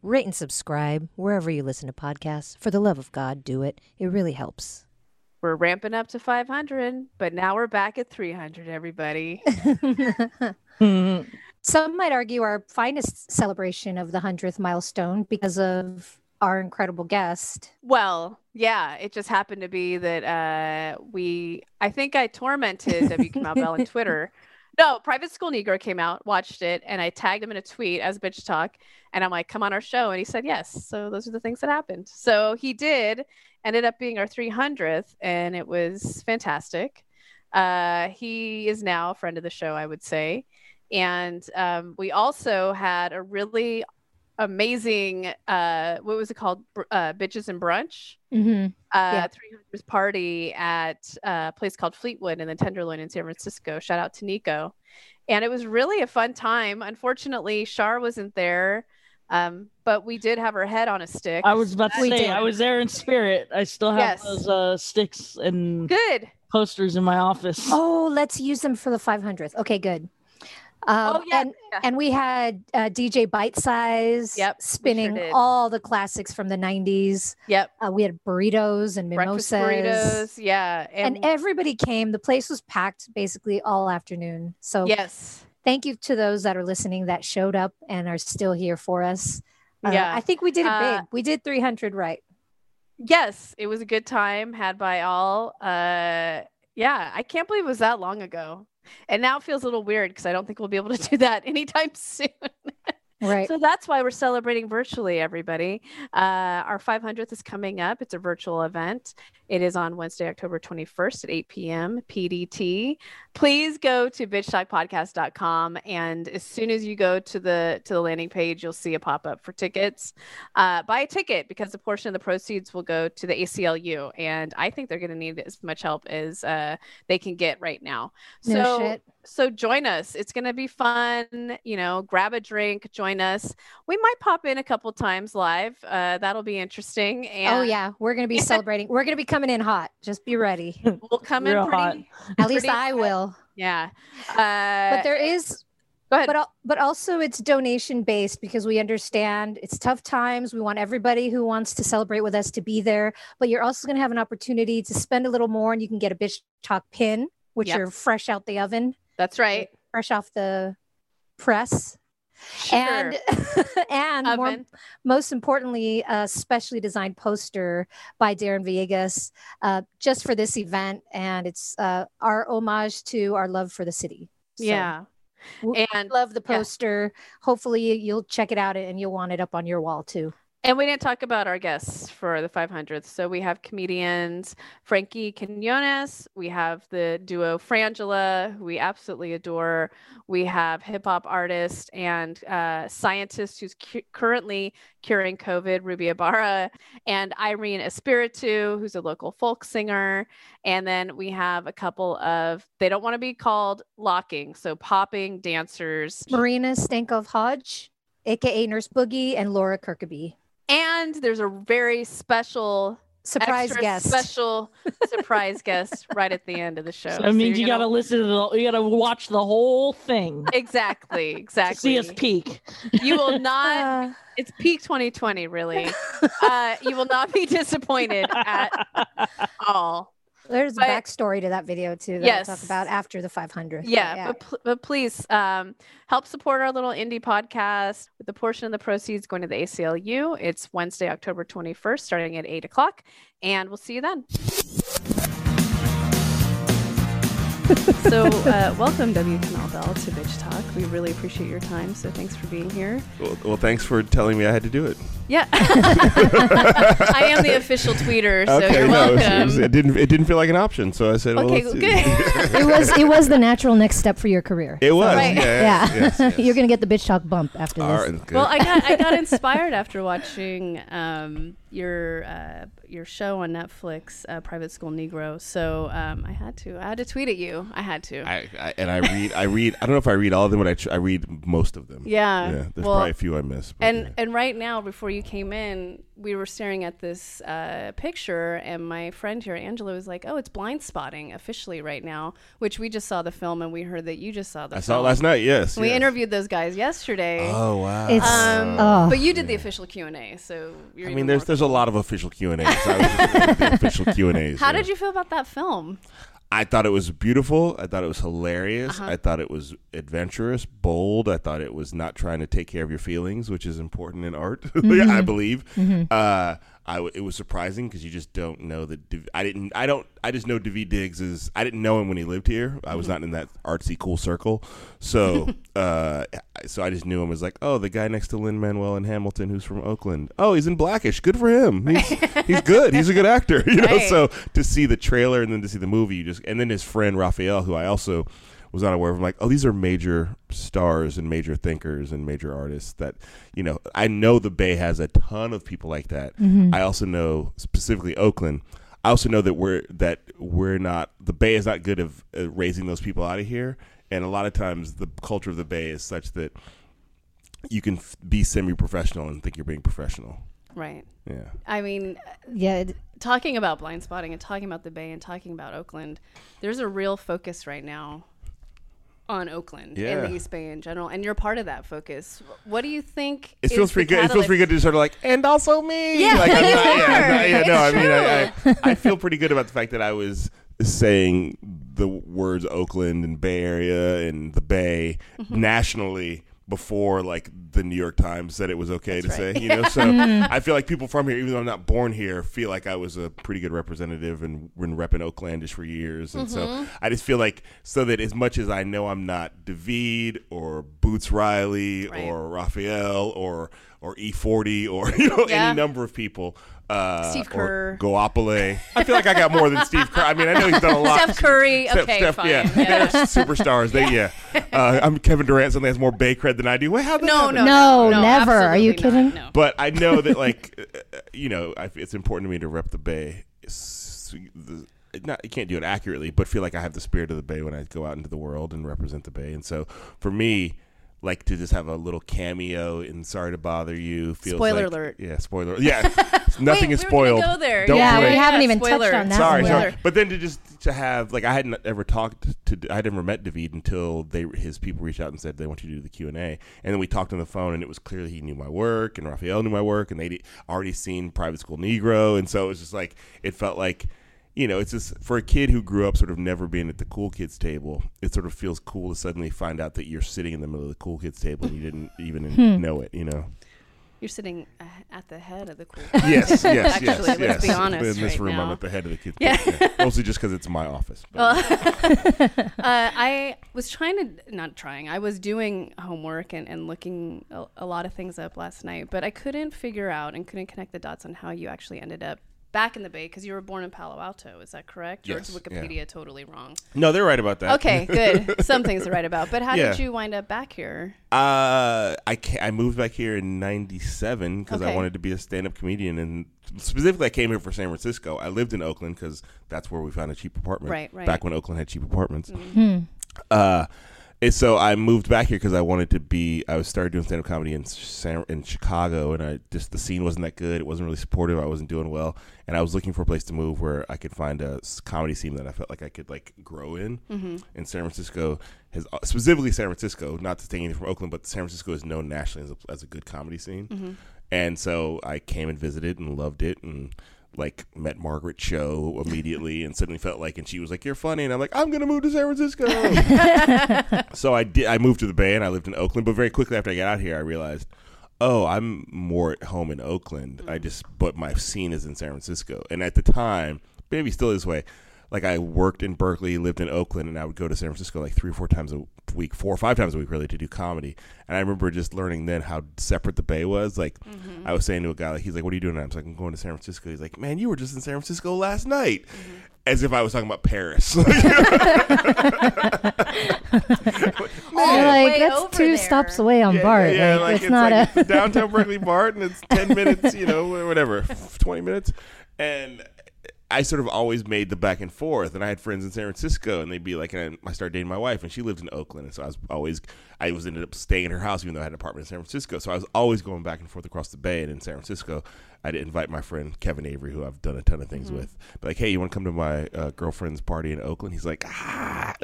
rate and subscribe wherever you listen to podcasts. For the love of God, do it. It really helps. We're ramping up to 500, but now we're back at 300, everybody. Some might argue our finest celebration of the 100th milestone because of our incredible guest. Well, yeah, it just happened to be that I think I tormented W.K. Malbell on Twitter. No, Private School Negro came out, watched it, and I tagged him in a tweet as Bitch Talk, and I'm like, come on our show, and he said yes. So those are the things that happened. So he did, ended up being our 300th, and it was fantastic. He is now a friend of the show, I would say. And we also had a really amazing, what was it called? Bitches and Brunch. Mm-hmm. 300th party at a place called Fleetwood in the Tenderloin in San Francisco. Shout out to Nico. And it was really a fun time. Unfortunately, Shar wasn't there, but we did have her head on a stick. I was about to say, I was there in spirit. I still have those sticks and posters in my office. Oh, let's use them for the 500th. Okay, good. And we had DJ Bite Size spinning all the classics from the 90s. Yep. We had burritos and mimosas. Breakfast burritos, yeah. And everybody came. The place was packed basically all afternoon. So thank you to those that are listening that showed up and are still here for us. I think we did it big. We did 300 right. Yes, it was a good time had by all. I can't believe it was that long ago. And now it feels a little weird because I don't think we'll be able to do that anytime soon. Right. So that's why we're celebrating virtually, everybody. Our 500th is coming up. It's a virtual event. It is on Wednesday, October 21st at 8 p.m. PDT. Please go to bitchtalkpodcast.com. And as soon as you go to the landing page, you'll see a pop-up for tickets. Buy a ticket because a portion of the proceeds will go to the ACLU. And I think they're going to need as much help as they can get right now. So join us. It's going to be fun. You know, grab a drink, join us. We might pop in a couple times live. That'll be interesting. And we're going to be celebrating. We're going to be coming in hot. Just be ready. We'll come in pretty hot. At least I will. Yeah. But there is. Go ahead. But also it's donation based because we understand it's tough times. We want everybody who wants to celebrate with us to be there. But you're also going to have an opportunity to spend a little more, and you can get a Bitch Talk pin, which are fresh out the oven. That's right. Fresh off the press. Sure. And most importantly, a specially designed poster by Darren Villegas just for this event. And it's our homage to our love for the city. So I love the poster. Yeah. Hopefully you'll check it out and you'll want it up on your wall too. And we didn't talk about our guests for the 500th. So we have comedians Frankie Quinones. We have the duo Frangela, who we absolutely adore. We have hip hop artist and scientist who's currently curing COVID, Ruby Ibarra, and Irene Espiritu, who's a local folk singer. And then we have a couple of, they don't want to be called locking, so popping dancers. Marina Stankov-Hodge, a.k.a. Nurse Boogie, and Laura Kirkaby. And there's a very special surprise guest. Special surprise guest right at the end of the show. So that means so you gotta listen to you gotta watch the whole thing. Exactly. To see us peak. You will not. It's peak 2020, really. You will not be disappointed at all. There's a backstory to that video, too, that we'll talk about after the 500th. But please help support our little indie podcast with a portion of the proceeds going to the ACLU. It's Wednesday, October 21st, starting at 8 o'clock, and we'll see you then. So welcome, W.K. Malbell, to Bitch Talk. We really appreciate your time, so thanks for being here. Well, thanks for telling me I had to do it. Yeah. I am the official tweeter, so you're welcome. It didn't feel like an option, so I said, okay, well, good. It was the natural next step for your career. It was, right. Yes. You're going to get the Bitch Talk bump after this. Right, well, I got inspired after watching your your show on Netflix, Private School Negro. So I had to tweet at you. I had to. I don't know if I read all of them, but I read most of them. Yeah. There's probably a few I missed. And right now, before you came in, we were staring at this picture, and my friend here, Angela, was like, "Oh, it's Blind Spotting officially right now," which we just saw the film, and we heard that you just saw the film. I saw it last night. Yes. We interviewed those guys yesterday. Oh wow. It's, but you did the official Q&A, so you're. I mean, there's a lot of official Q&As. How did you feel about that film? I thought it was beautiful. I thought it was hilarious. I thought it was adventurous, bold. I thought it was not trying to take care of your feelings, which is important in art, mm-hmm. I believe. Mm-hmm. It was surprising because you just don't know that. I just know Daveed Diggs is. I didn't know him when he lived here. I was not in that artsy cool circle. So, so I just knew him as like, oh, the guy next to Lin-Manuel in Hamilton who's from Oakland. Oh, he's in Blackish. Good for him. He's good. He's a good actor. You know. Right. So to see the trailer and then to see the movie, and then his friend Raphael, who I also was unaware of. I'm like, oh, these are major stars and major thinkers and major artists that, you know, I know the Bay has a ton of people like that. Mm-hmm. I also know specifically Oakland. I also know that the Bay is not good at raising those people out of here. And a lot of times the culture of the Bay is such that you can be semi-professional and think you're being professional. Right. Yeah. I mean, talking about Blind Spotting and talking about the Bay and talking about Oakland, there's a real focus right now on Oakland and the East Bay in general, and you're part of that focus. What do you think? It feels pretty good to sort of like, and also me. Yeah, like, I feel pretty good about the fact that I was saying the words Oakland and Bay Area and the Bay nationally before like the New York Times said it was okay to say, you know? So I feel like people from here, even though I'm not born here, feel like I was a pretty good representative and been repping Oaklandish for years. And so I just feel like, so that as much as I know I'm not Daveed or Boots Riley or Raphael or E40 or any number of people, Steve Kerr, Goopele. I feel like I got more than Steve Kerr. I mean, I know he's done a lot. Steph Curry, fine. Yeah. They're superstars. I'm Kevin Durant. Suddenly has more Bay cred than I do. Well, how no, never. Are you kidding? No. But I know that, it's important to me to rep the Bay. You can't do it accurately, but feel like I have the spirit of the Bay when I go out into the world and represent the Bay. And so, for me, like to just have a little cameo in Sorry to Bother You. Spoiler alert. Yeah, spoiler. Yeah, nothing is spoiled. Go there. We haven't even touched on that. Sorry. But then to have I hadn't ever I'd never met Daveed until his people reached out and said they want you to do the Q&A, and then we talked on the phone, and it was clear he knew my work, and Raphael knew my work, and they'd already seen Private School Negro, and so it was just like it felt like. It's just for a kid who grew up sort of never being at the cool kids table, it sort of feels cool to suddenly find out that you're sitting in the middle of the cool kids table and you didn't even know it, You're sitting at the head of the cool kids. Yes. Actually, let's be honest. In this room, now. I'm at the head of the kids table. Yeah. Mostly just because it's my office. I was doing homework and looking a lot of things up last night, but I couldn't figure out and couldn't connect the dots on how you actually ended up back in the Bay, because you were born in Palo Alto, is that correct? Yes. Or is Wikipedia totally wrong? No, they're right about that. Okay, good. Some things they're right about. But how did you wind up back here? I moved back here in 97 because I wanted to be a stand-up comedian. And specifically, I came here for San Francisco. I lived in Oakland because that's where we found a cheap apartment. Right. Back when Oakland had cheap apartments. Mm-hmm. And so I moved back here because I wanted to be. I started doing stand-up comedy in Chicago, and the scene wasn't that good. It wasn't really supportive. I wasn't doing well, and I was looking for a place to move where I could find a comedy scene that I felt like I could grow in. Mm-hmm. And San Francisco specifically San Francisco, not to take anything from Oakland, but San Francisco is known nationally as a good comedy scene. Mm-hmm. And so I came and visited and loved it, and met Margaret Cho immediately and suddenly felt and she was like, you're funny. And I'm like, I'm going to move to San Francisco. So I did. I moved to the Bay and I lived in Oakland. But very quickly after I got out here, I realized, oh, I'm more at home in Oakland. Mm-hmm. But my scene is in San Francisco. And at the time, maybe still this way, I worked in Berkeley, lived in Oakland, and I would go to San Francisco 4 or 5 times a week really to do comedy. And I remember just learning then how separate the Bay was. I was saying to a guy, he's like, what are you doing now? I was like, I'm going to San Francisco. He's like, man, you were just in San Francisco last night. Mm-hmm. As if I was talking about Paris. That's 2 stops away on BART. Yeah, it's downtown Berkeley BART, and it's 10 minutes, 20 minutes. And I sort of always made the back and forth, and I had friends in San Francisco, and they'd be like, and I started dating my wife, and she lived in Oakland, and so I ended up staying at her house, even though I had an apartment in San Francisco, so I was always going back and forth across the bay, and in San Francisco, I'd invite my friend Kevin Avery, who I've done a ton of things with, but like, hey, you want to come to my girlfriend's party in Oakland? He's like, right?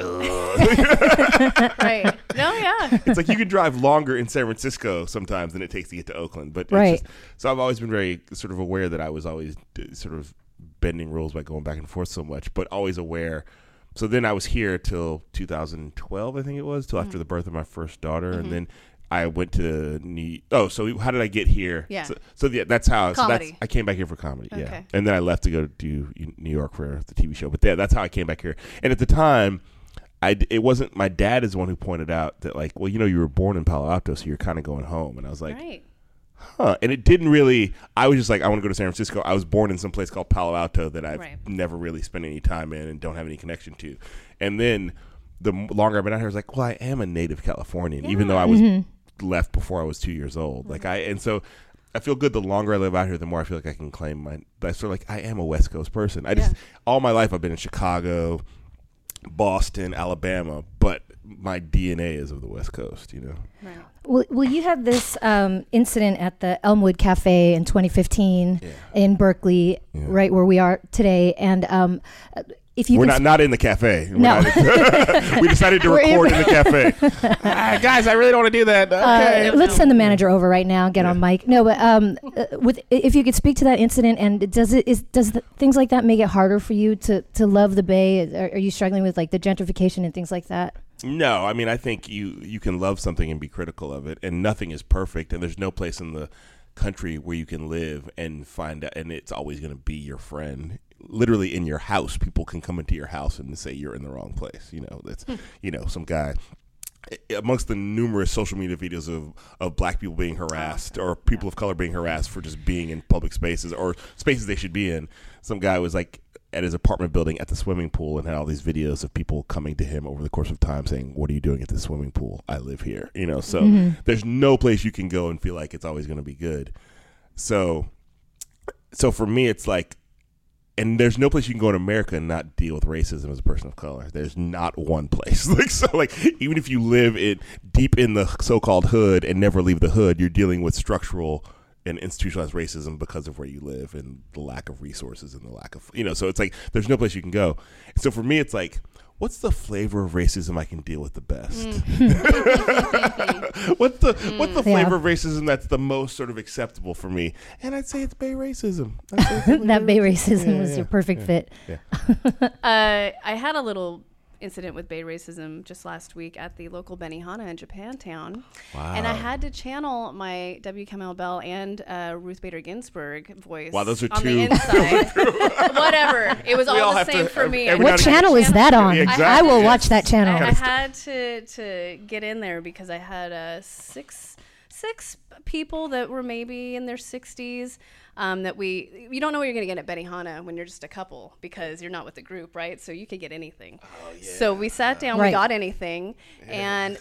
No, yeah. It's like you could drive longer in San Francisco sometimes than it takes to get to Oakland, but right. It's just, so I've always been very sort of aware that I was always sort of bending rules by going back and forth so much, but always aware. So then I was here till 2012, I think it was, till after the birth of my first daughter, and then I went to so how did I get here? Yeah. So that's how. Comedy. So I came back here for comedy. Okay. Yeah. And then I left to go do New York for the TV show, but that's how I came back here. And at the time, it wasn't. My dad is the one who pointed out that, like, well, you know, you were born in Palo Alto, so you're kind of going home. And I was like, right. Huh. And it didn't really, I was just like, I want to go to San Francisco. I was born in some place called Palo Alto that I've never really spent any time in and don't have any connection to. And then the longer I've been out here, I was like, well, I am a native Californian, even though I was left before I was 2 years old. Like and so I feel good the longer I live out here, the more I feel like I can claim that's sort of like I am a West Coast person. I just, all my life I've been in Chicago, Boston, Alabama, but my DNA is of the West Coast, you know. Right. Well, you had this incident at the Elmwood Cafe in 2015 in Berkeley, right where we are today. And if you we're not in the cafe. No. We decided to record in the cafe. Guys, I really don't want to do that. Okay. Let's send the manager over right now and get on mic. No, but if you could speak to that incident, and does things like that make it harder for you to love the Bay? Are you struggling with like the gentrification and things like that? No, I mean, I think you can love something and be critical of it, and nothing is perfect, and there's no place in the country where you can live and find out, and it's always going to be your friend. Literally in your house, people can come into your house and say you're in the wrong place. You know, that's, you know, some guy. Amongst the numerous social media videos of black people being harassed or people of color being harassed for just being in public spaces or spaces they should be in, some guy was like at his apartment building at the swimming pool and had all these videos of people coming to him over the course of time saying, what are you doing at the swimming pool? I live here. You know, so there's no place you can go and feel like it's always going to be good. So for me, it's like, and there's no place you can go in America and not deal with racism as a person of color. There's not one place. Even if you live deep in the so-called hood and never leave the hood, you're dealing with structural and institutionalized racism because of where you live and the lack of resources and the lack of, you know, so it's like there's no place you can go. So for me, it's like, what's the flavor of racism I can deal with the best? What's the flavor of racism that's the most sort of acceptable for me? And I'd say it's Bay racism. That Bay racism was your perfect fit. Yeah. I had a little incident with Bay racism just last week at the local Benihana in Japantown. Wow. And I had to channel my W. Kamau Bell and Ruth Bader Ginsburg voice. Wow, those are on the inside. Whatever. It was all the same for me. What channel is that on? Exactly. I will watch that channel. I had to get in there because I had six people that were maybe in their 60s that you don't know what you're going to get at Benihana when you're just a couple because you're not with the group, right? So you could get anything. Oh, yeah. So we sat down, we got anything, and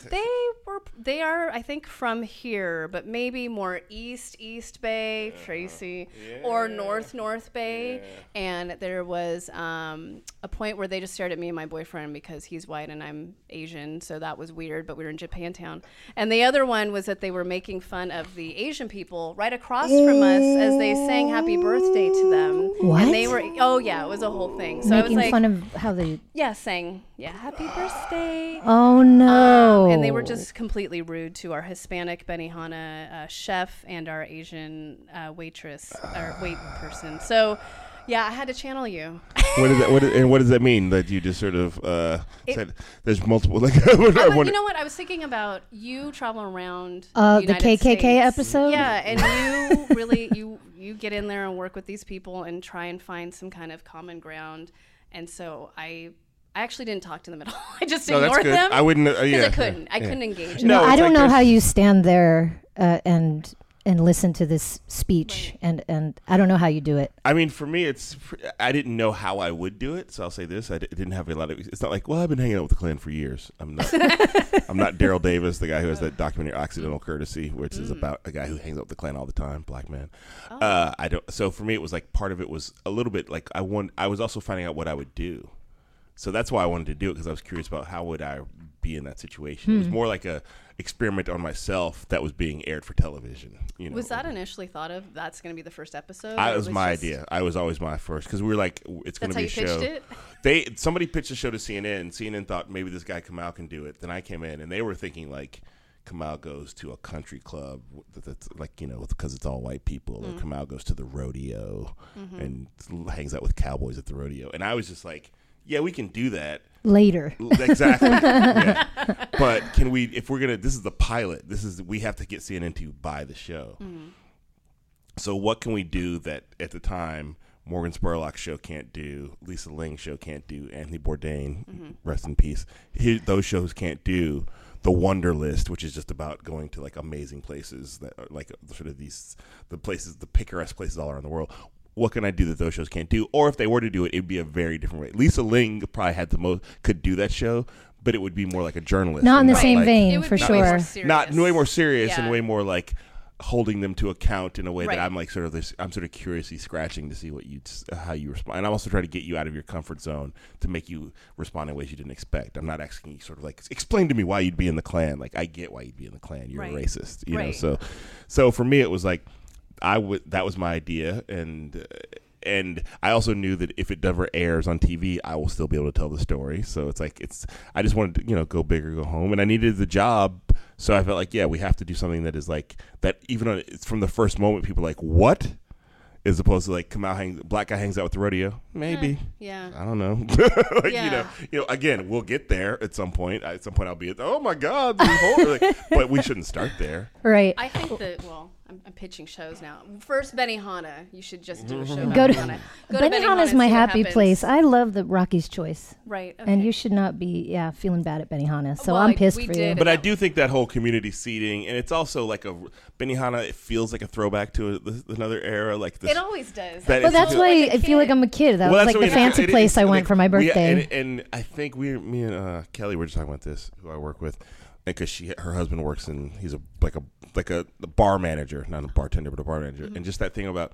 they are, I think, from here, but maybe more East Bay, Tracy, or North Bay. Yeah. And there was a point where they just stared at me and my boyfriend because he's white and I'm Asian, so that was weird, but we were in Japantown. And the other one was that they were making fun of the Asian people right across from us as they sang happy birthday to them. What? And they were, it was a whole thing. So making fun of how they sang happy birthday. Oh no. And they were just completely rude to our Hispanic Benihana chef and our Asian waitress or wait person. So yeah, I had to channel you. What does that mean? That you just sort of said there's multiple. Like, you know what? I was thinking about you traveling around the KKK States. Episode. Yeah, and you really you get in there and work with these people and try and find some kind of common ground. And so I actually didn't talk to them at all. I just ignored them. I wouldn't. I couldn't engage. No, I don't know how you stand there and and listen to this speech, and I don't know how you do it. I mean, for me, I didn't know how I would do it, so I'll say this: I didn't have a lot of. It's not like, well, I've been hanging out with the Klan for years. I'm not Daryl Davis, the guy who has that documentary "Occidental Courtesy," which is about a guy who hangs out with the Klan all the time, black man. Oh. I don't. So for me, it was like part of it was a little bit like I was also finding out what I would do, so that's why I wanted to do it, because I was curious about how would I be in that situation. It was more like a experiment on myself that was being aired for television. You know, was that initially thought of? That's going to be the first episode. It was my idea. I was always my first, because we were like, it's going to be a show. Somebody pitched a show to CNN. And CNN thought maybe this guy Kamal can do it. Then I came in, and they were thinking like Kamal goes to a country club that's like, you know, because it's all white people. Mm-hmm. Or Kamal goes to the rodeo and hangs out with cowboys at the rodeo. And I was just like, yeah, we can do that. Later. Exactly. Yeah. But can we, if we're going to, this is the pilot. We have to get CNN to buy the show. Mm-hmm. So what can we do that at the time Morgan Spurlock's show can't do, Lisa Ling's show can't do, Anthony Bourdain, rest in peace, those shows can't do? The Wonder List, which is just about going to like amazing places that are like sort of the picturesque places all around the world. What can I do that those shows can't do? Or if they were to do it, it'd be a very different way. Lisa Ling probably could do that show, but it would be more like a journalist. Not in the same vein, for sure. Not way more serious and way more like holding them to account in a way that I'm like sort of this. I'm sort of curiously scratching to see how you respond. And I'm also trying to get you out of your comfort zone to make you respond in ways you didn't expect. I'm not asking you sort of like explain to me why you'd be in the Klan. Like I get why you'd be in the Klan. You're a racist, you know. So for me, it was like. That was my idea, and I also knew that if it ever airs on TV, I will still be able to tell the story. So it's like I just wanted to, you know, go big or go home, and I needed the job, so I felt like we have to do something that is like that. Even on, it's from the first moment, people are like, what? As opposed to like black guy hangs out with the rodeo, maybe. Yeah. I don't know. You know. Again, we'll get there at some point. At some point, I'll be oh my God, but we shouldn't start there. Right. I think that I'm pitching shows now. First, Benihana. You should just do a show. Benihana is my happy place. I love the Rocky's Choice. Right. Okay. And you should not be feeling bad at Benihana. So I'm pissed for you. But I do think that whole community seating, and it's also like Benihana. It feels like a throwback to another era, like this. It always does. Well, that's why I feel like I'm a kid. That was like the fancy place I went for my birthday. And I think me and Kelly were just talking about this, who I work with, because her husband works in, he's a bar manager, not a bartender, but a bar manager. And just that thing about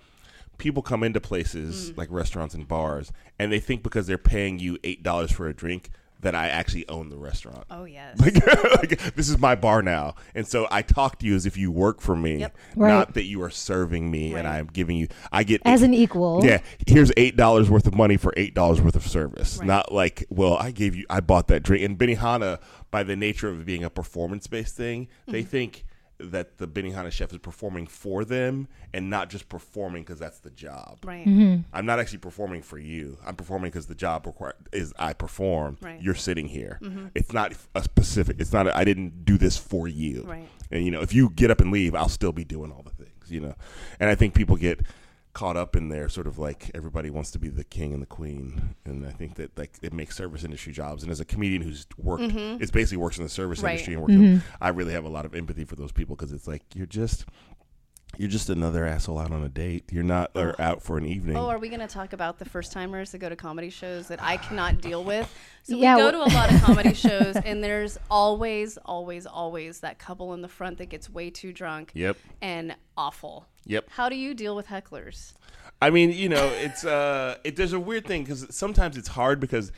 people come into places like restaurants and bars, and they think because they're paying you $8 for a drink that I actually own the restaurant. Oh, yes. Like, this is my bar now. And so I talk to you as if you work for me, not that you are serving me and I'm giving you. I get as an equal. Yeah. Here's $8 worth of money for $8 worth of service. Right. Not like, well, I bought that drink. And Benihana, by the nature of it being a performance-based thing, they think that the Benihana chef is performing for them and not just performing because that's the job. Right. Mm-hmm. I'm not actually performing for you. I'm performing because the job is I perform. Right. You're sitting here. Mm-hmm. It's not a specific. It's not. I didn't do this for you. Right. And you know, if you get up and leave, I'll still be doing all the things. You know, and I think people get caught up in there, sort of like everybody wants to be the king and the queen, and I think that like it makes service industry jobs. And as a comedian who's worked, it's basically works in the service industry and I really have a lot of empathy for those people, because it's like you're just another asshole out on a date. You're not or out for an evening. Oh, are we going to talk about the first timers that go to comedy shows that I cannot deal with? So we go to a lot of comedy shows, and there's always that couple in the front that gets way too drunk. Yep. And awful. Yep. How do you deal with hecklers? I mean, you know, it's there's a weird thing, because sometimes it's hard, because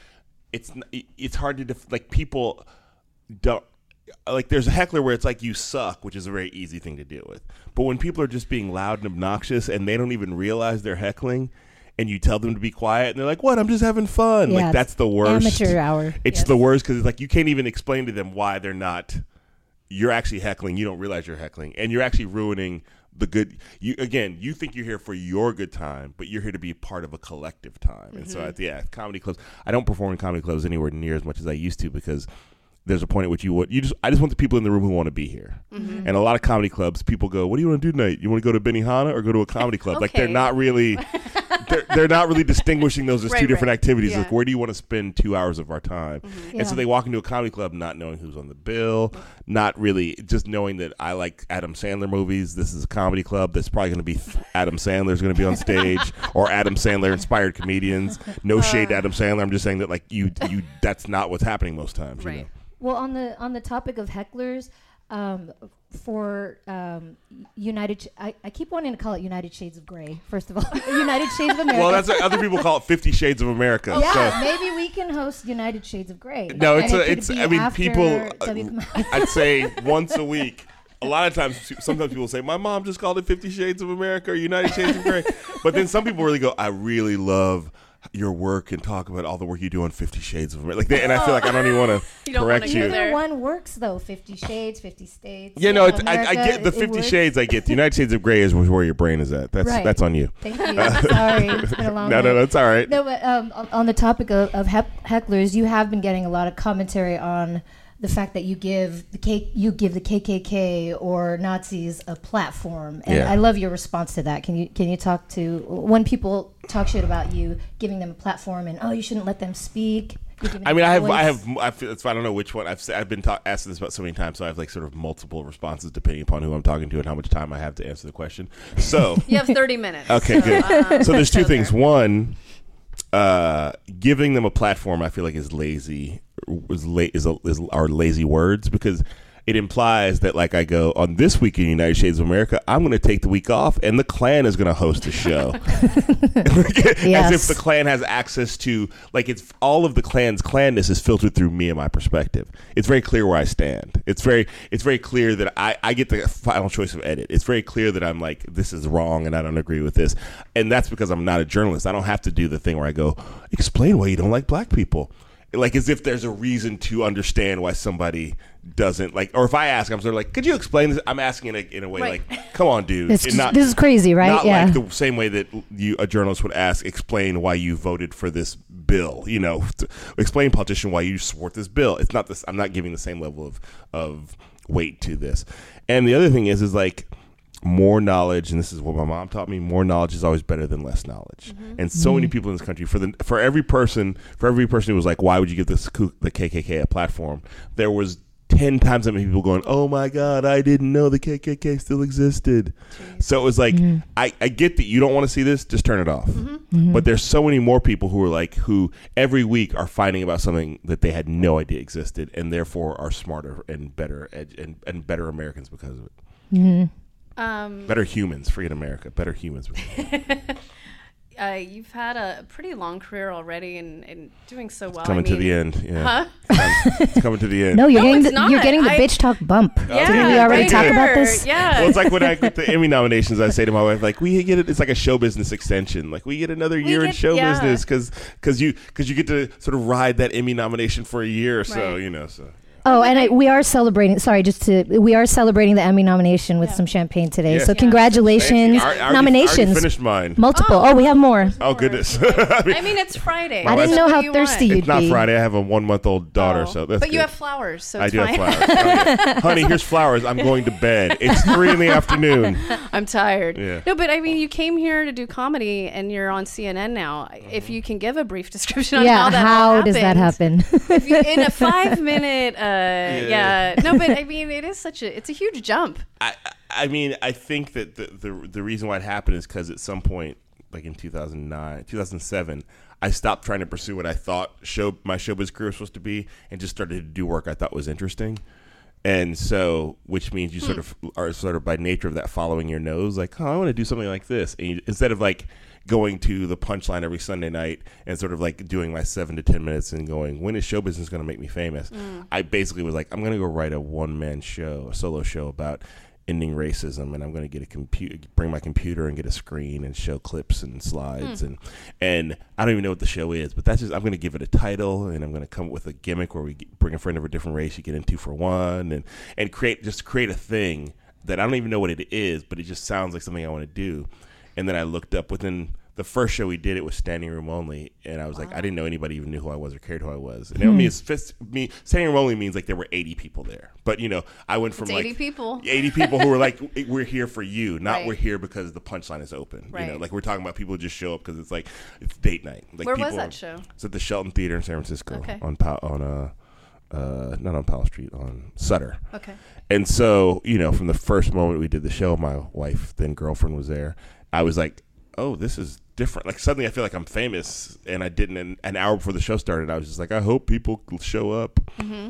it's hard to like people don't like. There's a heckler where it's like you suck, which is a very easy thing to deal with. But when people are just being loud and obnoxious and they don't even realize they're heckling, and you tell them to be quiet, and they're like, "What? I'm just having fun." Yeah, like that's the worst. Amateur hour. It's the worst, because it's like you can't even explain to them why they're not. You're actually heckling. You don't realize you're heckling, and you're actually ruining. The good, you think you're here for your good time, but you're here to be part of a collective time. And so, comedy clubs, I don't perform in comedy clubs anywhere near as much as I used to, because there's a point at which you would, I just want the people in the room who want to be here. Mm-hmm. And a lot of comedy clubs, people go, "What do you want to do tonight? You want to go to Benihana or go to a comedy club?" Okay. Like they're not really, they're not really distinguishing those as two different activities. Yeah. Like, where do you want to spend 2 hours of our time? Mm-hmm. And so they walk into a comedy club not knowing who's on the bill, not really just knowing that I like Adam Sandler movies. This is a comedy club that's probably going to be Adam Sandler's going to be on stage or Adam Sandler inspired comedians. No shade to Adam Sandler. I'm just saying that like you that's not what's happening most times. Right. You know? Well, on the topic of hecklers, I keep wanting to call it United Shades of Grey, first of all. United Shades of America. Well, that's what other people call it, 50 Shades of America. Yeah, so maybe we can host United Shades of Grey. No, I'd say once a week. A lot of times, sometimes people say, "My mom just called it 50 Shades of America or United Shades of Grey." But then some people really go, "I really love your work and talk about all the work you do on 50 Shades of America." Like and I feel like I don't even want to correct you. Either one works, though. 50 Shades, 50 States. Yeah, no, I get the 50 Shades. I get the United Shades of Grey is where your brain is at. That's on you. Thank you. Sorry. It's been a long night. No, it's all right. No, but on the topic of hecklers, you have been getting a lot of commentary on the fact that you give the KKK or Nazis a platform, and I love your response to that. Can you talk to when people talk shit about you, giving them a platform, and you shouldn't let them speak? I mean, I don't know which one. I've been asked this about so many times, so I have like sort of multiple responses depending upon who I'm talking to and how much time I have to answer the question. So you have 30 minutes. Okay, so, good. So there's two things. One, giving them a platform, I feel like is lazy. Are lazy words, because it implies that like I go on this week in United Shades of America, I'm going to take the week off and the Klan is going to host a show. Yes. As if the Klan has access to, like, it's all of the Klan's Klanness is filtered through me and my perspective. It's very clear where I stand. It's very clear that I get the final choice of edit. It's very clear that I'm like, this is wrong and I don't agree with this. And that's because I'm not a journalist. I don't have to do the thing where I go, explain why you don't like black people. Like, as if there's a reason to understand why somebody doesn't like, or if I ask, I'm sort of like, could you explain this? I'm asking in a way like, come on, dude. This is crazy, right? Not like the same way that a journalist would ask, explain why you voted for this bill. You know, explain, politician, why you support this bill. It's not this. I'm not giving the same level of weight to this. And the other thing is like, more knowledge, and this is what my mom taught me, more knowledge is always better than less knowledge. Mm-hmm. And so many people in this country, for every person who was like, why would you give the KKK a platform? There was 10 times that many people going, oh my God, I didn't know the KKK still existed. Jeez. So it was like, I get that you don't want to see this, just turn it off. Mm-hmm. Mm-hmm. But there's so many more people who are like, who every week are finding about something that they had no idea existed, and therefore are smarter and better and better Americans because of it. Mm-hmm. Better humans, forget America. Better humans. You've had a pretty long career already, and doing so well. It's coming to the end. Yeah. Huh? It's coming to the end. No, you're getting the bitch talk bump. Yeah, didn't we already talk about this? Yeah. Well, it's like when I get the Emmy nominations, I say to my wife, like, we get it. It's like a show business extension. Like, we get another year in show business because you get to sort of ride that Emmy nomination for a year or so. You know, so. Oh, and we are celebrating. Sorry, we are celebrating the Emmy nomination with some champagne today. Yeah. So congratulations, nominations. I already finished mine. Multiple. Oh, we have more. Oh goodness. I mean, it's Friday. I didn't know how thirsty you'd be. It's not Friday. I have a 1-month-old daughter, so that's. But good. You have flowers, so it's fine. I do have flowers. Okay. Honey, here's flowers. I'm going to bed. It's 3 p.m. I'm tired. Yeah. No, but I mean, you came here to do comedy, and you're on CNN now. If you can give a brief description on how that happened. Yeah, how does that happen? In a 5-minute. No, but I mean, it is it's a huge jump. I mean, I think that the reason why it happened is because at some point, like in 2007, I stopped trying to pursue what I thought my showbiz career was supposed to be, and just started to do work I thought was interesting. And so, which means you sort of are sort of by nature of that following your nose, like, oh, I want to do something like this, and you, instead of like going to the punchline every Sunday night and sort of like doing my 7 to 10 minutes and going, when is show business going to make me famous? I basically was like, I'm going to go write a one-man show, a solo show about ending racism, and I'm going to get a bring my computer and get a screen and show clips and slides, and I don't even know what the show is, but that's just, I'm going to give it a title, and I'm going to come up with a gimmick where we bring a friend of a different race, you get in 2 for 1, and create a thing that I don't even know what it is, but it just sounds like something I want to do. And then I looked up within the first show we did, it was standing room only, and I was like, I didn't know anybody even knew who I was or cared who I was. And it means standing room only means like there were 80 people there, but you know, I went from 80 people who were like, we're here for you, not we're here because the punchline is open. Right. You know, like we're talking about people who just show up because it's like it's date night. Like, where was that show? It's at the Shelton Theater in San Francisco not on Powell Street, on Sutter. Okay. And so, you know, from the first moment we did the show, my wife, then girlfriend, was there. I was like, oh, this is different. Like suddenly I feel like I'm famous, and I didn't. An hour before the show started, I was just like, I hope people show up. Mm-hmm.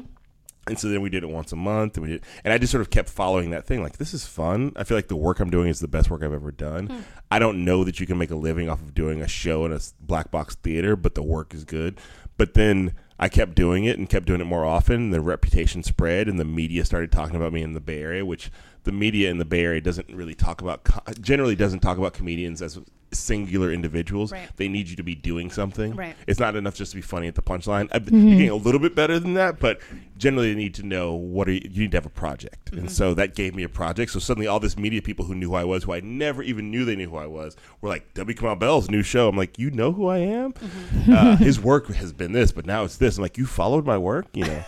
And so then we did it once a month, and I just sort of kept following that thing. Like, this is fun. I feel like the work I'm doing is the best work I've ever done. Hmm. I don't know that you can make a living off of doing a show in a black box theater, but the work is good. But then I kept doing it and kept doing it more often. The reputation spread, and the media started talking about me in the Bay Area, which the media in the Bay Area doesn't really talk about, generally doesn't talk about comedians as singular individuals. Right. They need you to be doing something. Right. It's not enough just to be funny at the punchline. I'm getting a little bit better than that, but generally they need to know you need to have a project. Mm-hmm. And so that gave me a project. So suddenly all this media people who knew who I was, who I never even knew they knew who I was, were like, W. Kamau Bell's new show. I'm like, you know who I am? Mm-hmm. His work has been this, but now it's this. I'm like, you followed my work, you know?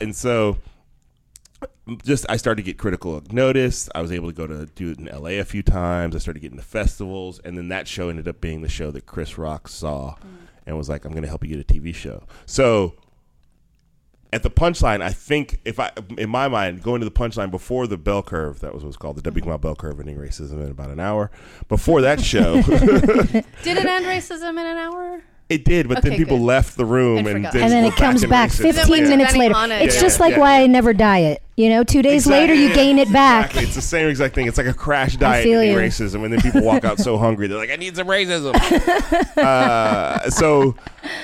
And so just I started to get critical notice. I was able to go to do it in LA a few times. I started getting to festivals, and then that show ended up being the show that Chris Rock saw and was like, I'm going to help you get a TV show. So at the punchline, I think in my mind, going to the punchline before the bell curve, that was what's called the W. Kamau Bell Curve, Ending Racism in About an Hour. Before that show. Did it end racism in an hour? It did, but then people left the room and then it comes back 15 minutes later. It's just like why I never diet. You know, 2 days later you gain it back. Exactly. It's the same exact thing. It's like a crash diet in racism, and then people walk out so hungry they're like, I need some racism. So,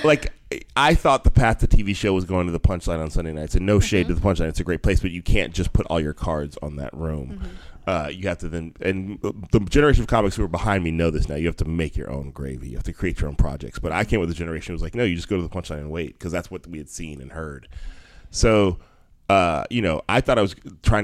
like, I thought the path to TV show was going to the punchline on Sunday nights, and no shade to the punchline. It's a great place, but you can't just put all your cards on that room. Mm-hmm. You have to then, and the generation of comics who are behind me know this now, you have to make your own gravy. You have to create your own projects. But I came with a generation who was like, no, you just go to the punchline and wait, because that's what we had seen and heard. So, you know, I thought going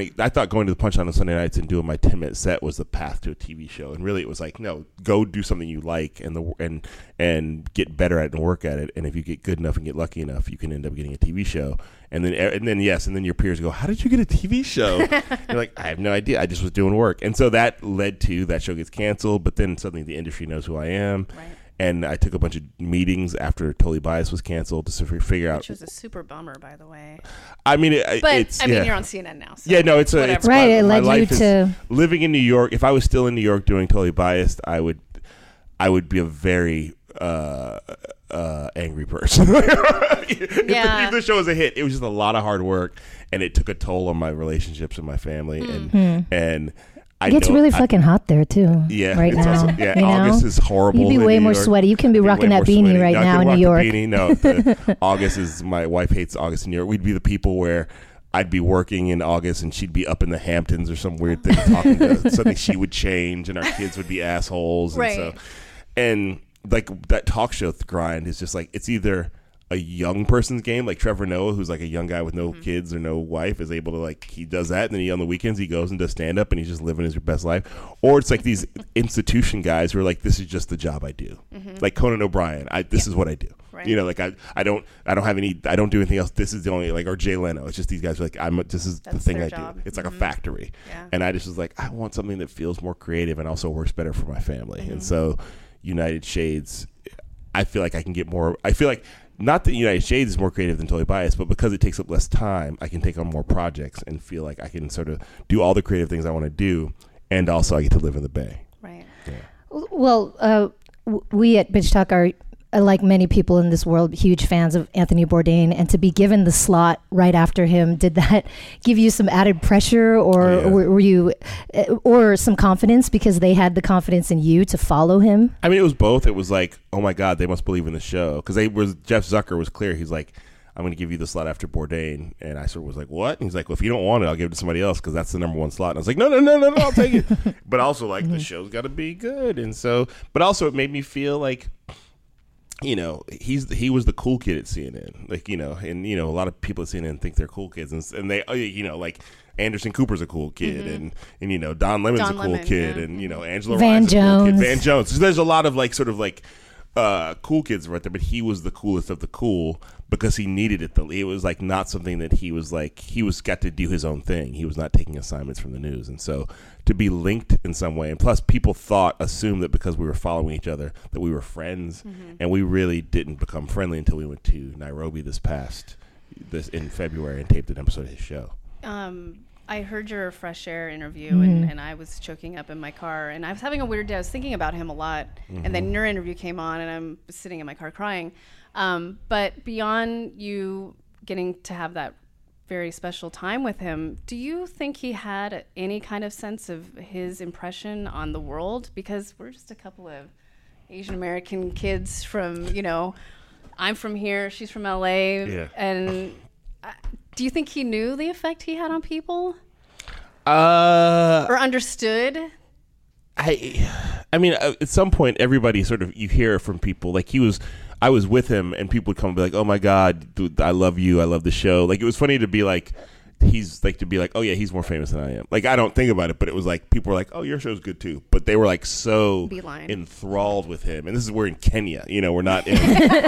to the punchline on Sunday nights and doing my 10-minute set was the path to a TV show. And really it was like, no, go do something you like and get better at it and work at it. And if you get good enough and get lucky enough, you can end up getting a TV show. And then your peers go, how did you get a TV show? You're like, I have no idea. I just was doing work. And so that led to that show gets canceled. But then suddenly the industry knows who I am. Right. And I took a bunch of meetings after Totally Biased was canceled to figure out. Which was a super bummer, by the way. I mean, you're on CNN now. So yeah, no, it's whatever. Living in New York, if I was still in New York doing Totally Biased, I would be a very angry person. If the show was a hit, it was just a lot of hard work, and it took a toll on my relationships and my family, and it gets really fucking hot there too. Yeah, right now. Also, yeah, August is horrible. You'd be way more sweaty. You can be rocking that beanie right now in New York. August is my wife hates August in New York. We'd be the people where I'd be working in August and she'd be up in the Hamptons or some weird thing talking to. Suddenly she would change and our kids would be assholes. Right. And like that talk show grind is just like it's either a young person's game, like Trevor Noah, who's like a young guy with no kids or no wife, is able to he does that, and then on the weekends he goes and does stand up and he's just living his best life. Or it's like these institution guys who are like, this is just the job I do. Mm-hmm. Like Conan O'Brien, this is what I do. Right. You know, like I don't do anything else. This is the only or Jay Leno. It's just these guys are like, that's the thing I do. It's like a factory. Yeah. And I just was like, I want something that feels more creative and also works better for my family. Mm-hmm. And so United Shades, I feel like I can get more. I feel like not that United Shades is more creative than Totally Biased, but because it takes up less time, I can take on more projects and feel like I can sort of do all the creative things I want to do, and also I get to live in the Bay. Right. Yeah. Well, we at Bitch Talk are, like many people in this world, huge fans of Anthony Bourdain, and to be given the slot right after him, did that give you some added pressure were you or some confidence because they had the confidence in you to follow him? I mean, it was both. It was like, oh my God, they must believe in the show, because Jeff Zucker was clear. He's like, I'm going to give you the slot after Bourdain. And I sort of was like, what? And he's like, well, if you don't want it, I'll give it to somebody else because that's the number one slot. And I was like, no, I'll take it. But also like the show's got to be good. And so, but also it made me feel like you know, he was the cool kid at CNN, like, you know, and, you know, a lot of people at CNN think they're cool kids, and they, you know, like Anderson Cooper's a cool kid, mm-hmm. and you know, Don Lemon's a cool kid, yeah. And, you know, Angela Ryan's a cool kid. Van Jones. So there's a lot of like sort of like cool kids right there, but he was the coolest of the cool because he needed it. It was like not something that he got to do his own thing. He was not taking assignments from the news, and so to be linked in some way, and plus people assumed that because we were following each other that we were friends, mm-hmm. and we really didn't become friendly until we went to Nairobi this in February and taped an episode of his show. I heard your Fresh Air interview, mm-hmm. and I was choking up in my car, and I was having a weird day. I was thinking about him a lot, mm-hmm. and then your interview came on, and I'm sitting in my car crying. But beyond you getting to have that very special time with him, do you think he had any kind of sense of his impression on the world? Because we're just a couple of Asian American kids from, you know, I'm from here, she's from LA, yeah. and... do you think he knew the effect he had on people? Or understood? I mean, at some point, everybody sort of, you hear from people. Like I was with him and people would come and be like, oh my God, dude, I love you. I love the show. Like, it was funny to be like, oh yeah, he's more famous than I am. Like, I don't think about it, but it was like people were like, oh, your show's good too, but they were like so Beeline. Enthralled with him. And this is, we're in Kenya, you know, we're not in we're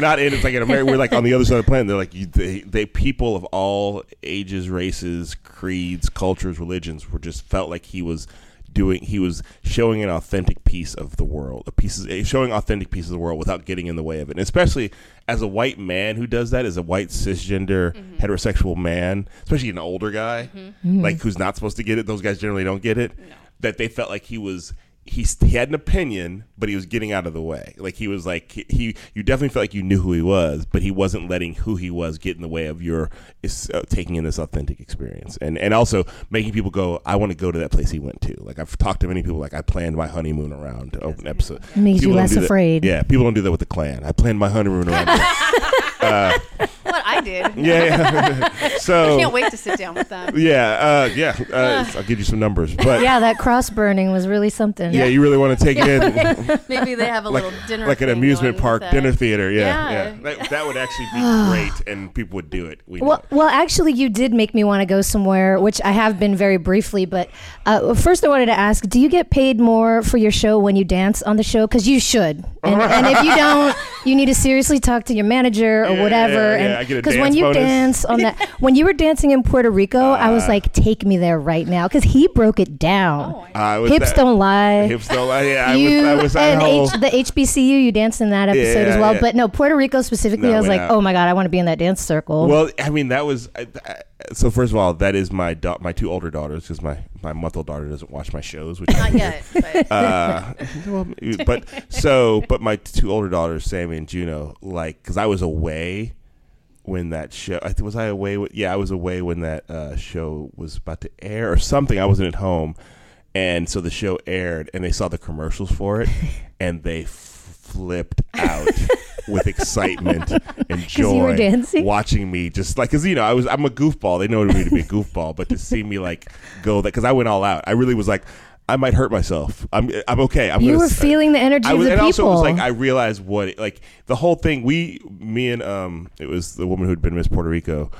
not in, it's like in America, we're like on the other side of the planet. They're like they people of all ages, races, creeds, cultures, religions were just felt like he was showing an authentic piece of the world, showing authentic piece of the world without getting in the way of it. And especially as a white man who does that, as a white cisgender mm-hmm. heterosexual man, especially an older guy, mm-hmm. like who's not supposed to get it. Those guys generally don't get it. No. That they felt like he had an opinion, but he was getting out of the way. Like he was like you definitely felt like you knew who he was, but he wasn't letting who he was get in the way of your taking in this authentic experience, and also making people go, I want to go to that place he went to. Like I've talked to many people, like I planned my honeymoon around to open episode. It makes you less afraid. Yeah, people don't do that with the Klan. I planned my honeymoon around. What I did. Yeah. So I can't wait to sit down with them. I'll give you some numbers. But yeah, that cross burning was really something. Yeah, you really want to take it in. Maybe they have a little dinner, like an amusement park dinner theater. Yeah. That would actually be great, and people would do it. Well, actually, you did make me want to go somewhere, which I have been very briefly. But first, I wanted to ask: do you get paid more for your show when you dance on the show? Because you should, and if you don't, you need to seriously talk to your manager or whatever. Yeah, I get a dance bonus. Because when you dance on that, when you were dancing in Puerto Rico, I was like, take me there right now, because he broke it down. Hips don't lie. Yeah, the HBCU, you danced in that episode as well. Yeah. But no, Puerto Rico specifically, I was like, oh my God, I want to be in that dance circle. Well, I mean, that was. So first of all, that is my two older daughters, because my month-old daughter doesn't watch my shows, which not yet. But my two older daughters, Sammy and Juno, like, because I was away when that show. I think was I away? I was away when that show was about to air or something. I wasn't at home. And so the show aired, and they saw the commercials for it, and they flipped out with excitement and joy, watching me just like, because, you know, I'm a goofball. They know what it means to be a goofball, but to see me like go that, because I went all out. I really was like, I might hurt myself. I'm okay. You were feeling the energy of the people. And also, it was like I realized like the whole thing. It was the woman who had been Miss Puerto Rico,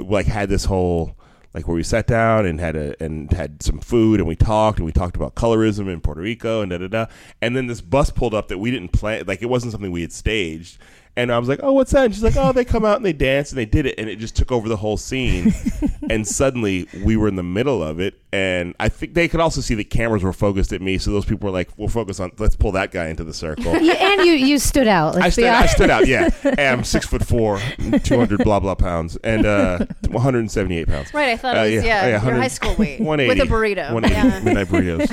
like had this whole. Like where we sat down and had some food, and we talked about colorism in Puerto Rico and and then this bus pulled up that we didn't plan, like it wasn't something we had staged, and I was like, oh, what's that? And she's like, oh, they come out and they dance, and they did it, and it just took over the whole scene, and suddenly we were in the middle of it, and I think they could also see the cameras were focused at me, so those people were like, we'll focus on, let's pull that guy into the circle. And you stood out. I stood out. Yeah, and I'm 6'4", 200 blah blah pounds, and 178 pounds. Right. I thought it was your high school weight with a burrito. 180 midnight burritos.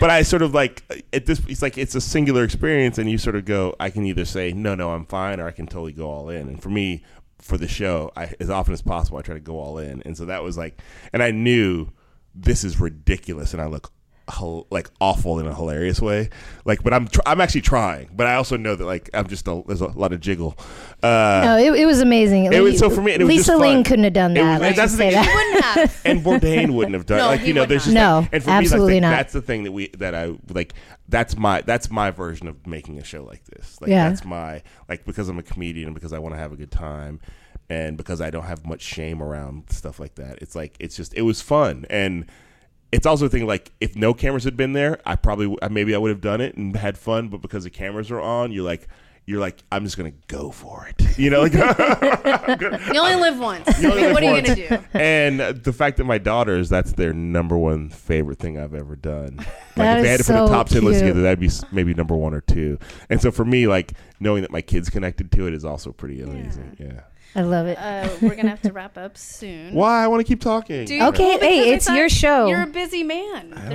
But I sort of like at this. It's like it's a singular experience, and you sort of go, I can either say no, I'm fine, or I can totally go all in. And for me, for the show, as often as possible, I try to go all in. And so that was like, and I knew this is ridiculous, and I look like awful in a hilarious way. Like, but I'm actually trying, but I also know that like I'm just there's a lot of jiggle. No, it was amazing. It was so for me. It was Lisa Ling couldn't have done that. That's the thing. She wouldn't have. And Bourdain wouldn't have done. No, like, you know, there's just no. Like, and for absolutely me, like, not. That's the thing that I like. That's my version of making a show like this. Like yeah. That's my like because I'm a comedian and because I want to have a good time. And because I don't have much shame around stuff like that, it's like it was fun, and it's also a thing like if no cameras had been there, maybe I would have done it and had fun. But because the cameras are on, you're like I'm just gonna go for it, you know. Like, you only live once. What are you gonna do? And the fact that my daughters—that's their number one favorite thing I've ever done. Like that if they had to put a top 10 list together, that'd be maybe number one or two. And so for me, like knowing that my kids connected to it is also pretty amazing. Yeah. I love it. We're going to have to wrap up soon. Why? I want to keep talking. Dude, okay, hey, it's your show. You're a busy man. I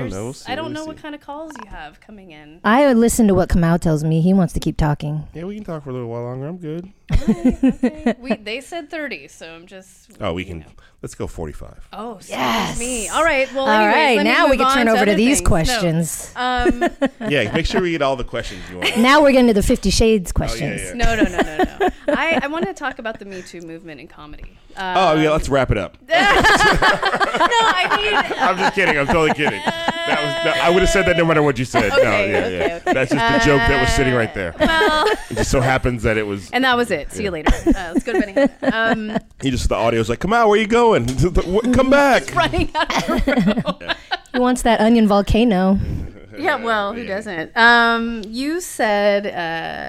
don't know what kind of calls you have coming in. I listen to what Kamau tells me. He wants to keep talking. Yeah, we can talk for a little while longer. I'm good. Okay. They said 30, so I'm just... Oh, we can... Know. Let's go 45. Oh, so yes. Me. All right. Well, anyways, all right. Now we can turn over to these questions. No. Yeah, make sure we get all the questions you want. Now we're getting to the 50 Shades questions. Oh, yeah. No. I want to talk about the Me Too movement in comedy. Let's wrap it up. No, I mean... I'm just kidding. I'm totally kidding. I would have said that no matter what you said. Okay, Okay. That's just the joke that was sitting right there. Well, it just so happens that it was... And that was it. See you later. Let's go to Benny. The audio's like, come out, where are you going? Come back. He's running out of the room. He wants that onion volcano. Yeah, well, who doesn't? You said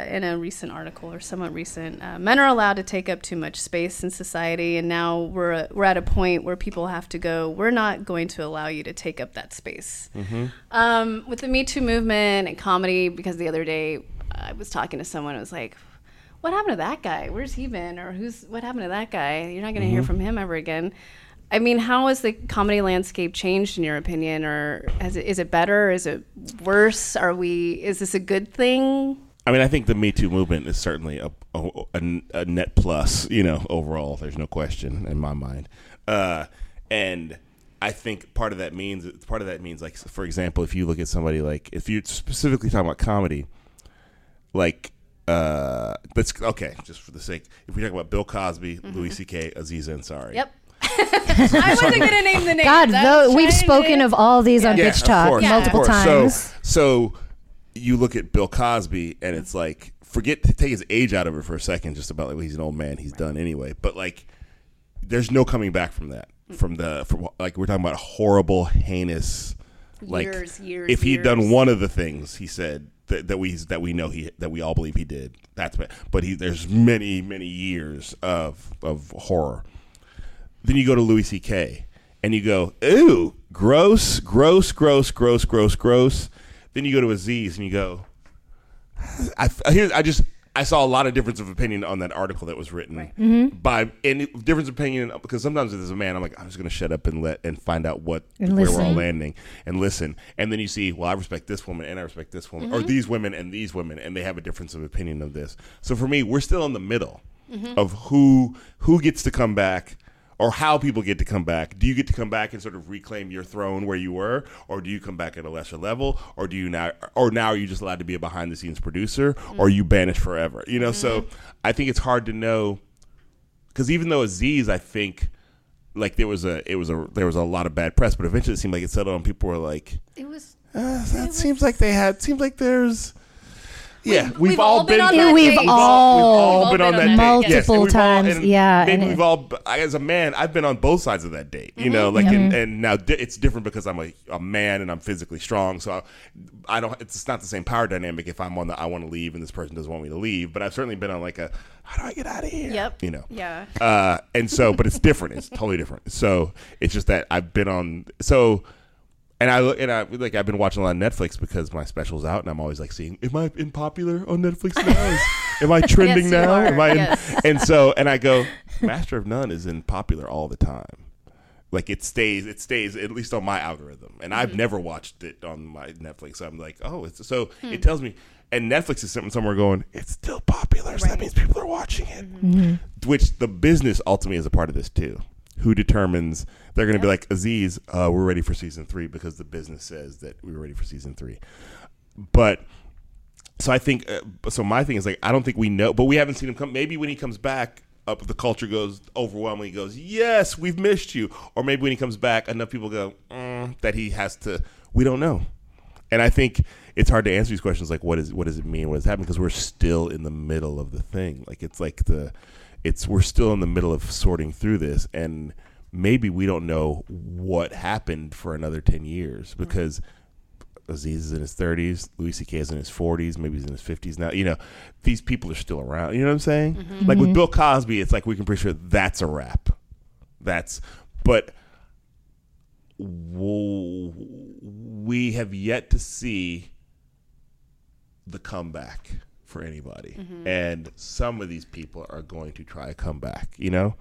in a recent article, or somewhat recent, men are allowed to take up too much space in society, and now we're at a point where people have to go, we're not going to allow you to take up that space. Mm-hmm. With the Me Too movement and comedy, because the other day I was talking to someone, I was like, what happened to that guy? Where's he been? Or what happened to that guy? You're not going to hear from him ever again. I mean, how has the comedy landscape changed in your opinion, or is it better? Is it worse? Is this a good thing? I mean, I think the Me Too movement is certainly a net plus, you know, overall. There's no question in my mind. And I think part of that means like, for example, if you look at somebody like, if you're specifically talking about comedy, like, just for the sake, if we talk about Bill Cosby, Louis C.K., Aziz Ansari. Yep. I wasn't going to name the names. God, we've spoken of all these on Bitch Talk multiple times. So you look at Bill Cosby, and it's like, take his age out of it for a second, just about like, well, he's an old man, he's done anyway. But like, there's no coming back from that. From like, we're talking about horrible, heinous, like years. If he'd done one of the things he said that we all believe he did, that's bad. But there's many, many years of horror. Then you go to Louis C.K. and you go, ooh, gross, gross, gross, gross, gross, gross. Then you go to Aziz and you go, I saw a lot of difference of opinion on that article that was written difference of opinion, because sometimes as a man, I'm like, I'm just going to shut up and find out where we're all landing and listen. And then you see, well, I respect this woman and I respect this woman or these women, and they have a difference of opinion of this. So for me, we're still in the middle of who gets to come back. Or how people get to come back. Do you get to come back and sort of reclaim your throne where you were? Or do you come back at a lesser level? Or now are you just allowed to be a behind-the-scenes producer? Or are you banished forever? You know, so I think it's hard to know. Because even though Aziz, I think, like there was a lot of bad press, but eventually it seemed like it settled on people were like, seems like there's... Yeah, we've all been on that date. We've all been on that multiple times. Yeah, and we've all, as a man, I've been on both sides of that date. You know, like, and now it's different because I'm a man and I'm physically strong, so I don't. It's not the same power dynamic if I'm on the I want to leave and this person doesn't want me to leave. But I've certainly been on like a how do I get out of here? Yep. You know. Yeah. And so, but it's different. It's totally different. So it's just that I've been on so. And I like I've been watching a lot of Netflix because my special's out, and I'm always like seeing, am I in popular on Netflix now? Am I trending now? Am I? Yes. And I go, Master of None is in popular all the time. Like it stays at least on my algorithm, and I've never watched it on my Netflix. So I'm like, oh, it tells me. And Netflix is somewhere going, it's still popular, so that means people are watching it. Which the business ultimately is a part of this too. who determines they're going to be like, Aziz, we're ready for season 3 because the business says that we're ready for season 3. But so I think so my thing is like, I don't think we know, but we haven't seen him come. Maybe when he comes back up, the culture goes overwhelmingly goes, yes, we've missed you. Or maybe when he comes back, enough people go that he has to. We don't know. And I think it's hard to answer these questions like what does it mean, what is happening, because we're still in the middle of the thing. Like it's like the it's we're still in the middle of sorting through this, and maybe we don't know what happened for another 10 years because Aziz is in his 30s, Louis C.K. is in his 40s, maybe he's in his 50s now. You know, these people are still around. You know what I'm saying? Mm-hmm. Like with Bill Cosby, it's like we can pretty sure that's a wrap. That's, but we have yet to see the comeback for anybody, mm-hmm. and some of these people are going to try a comeback. You know,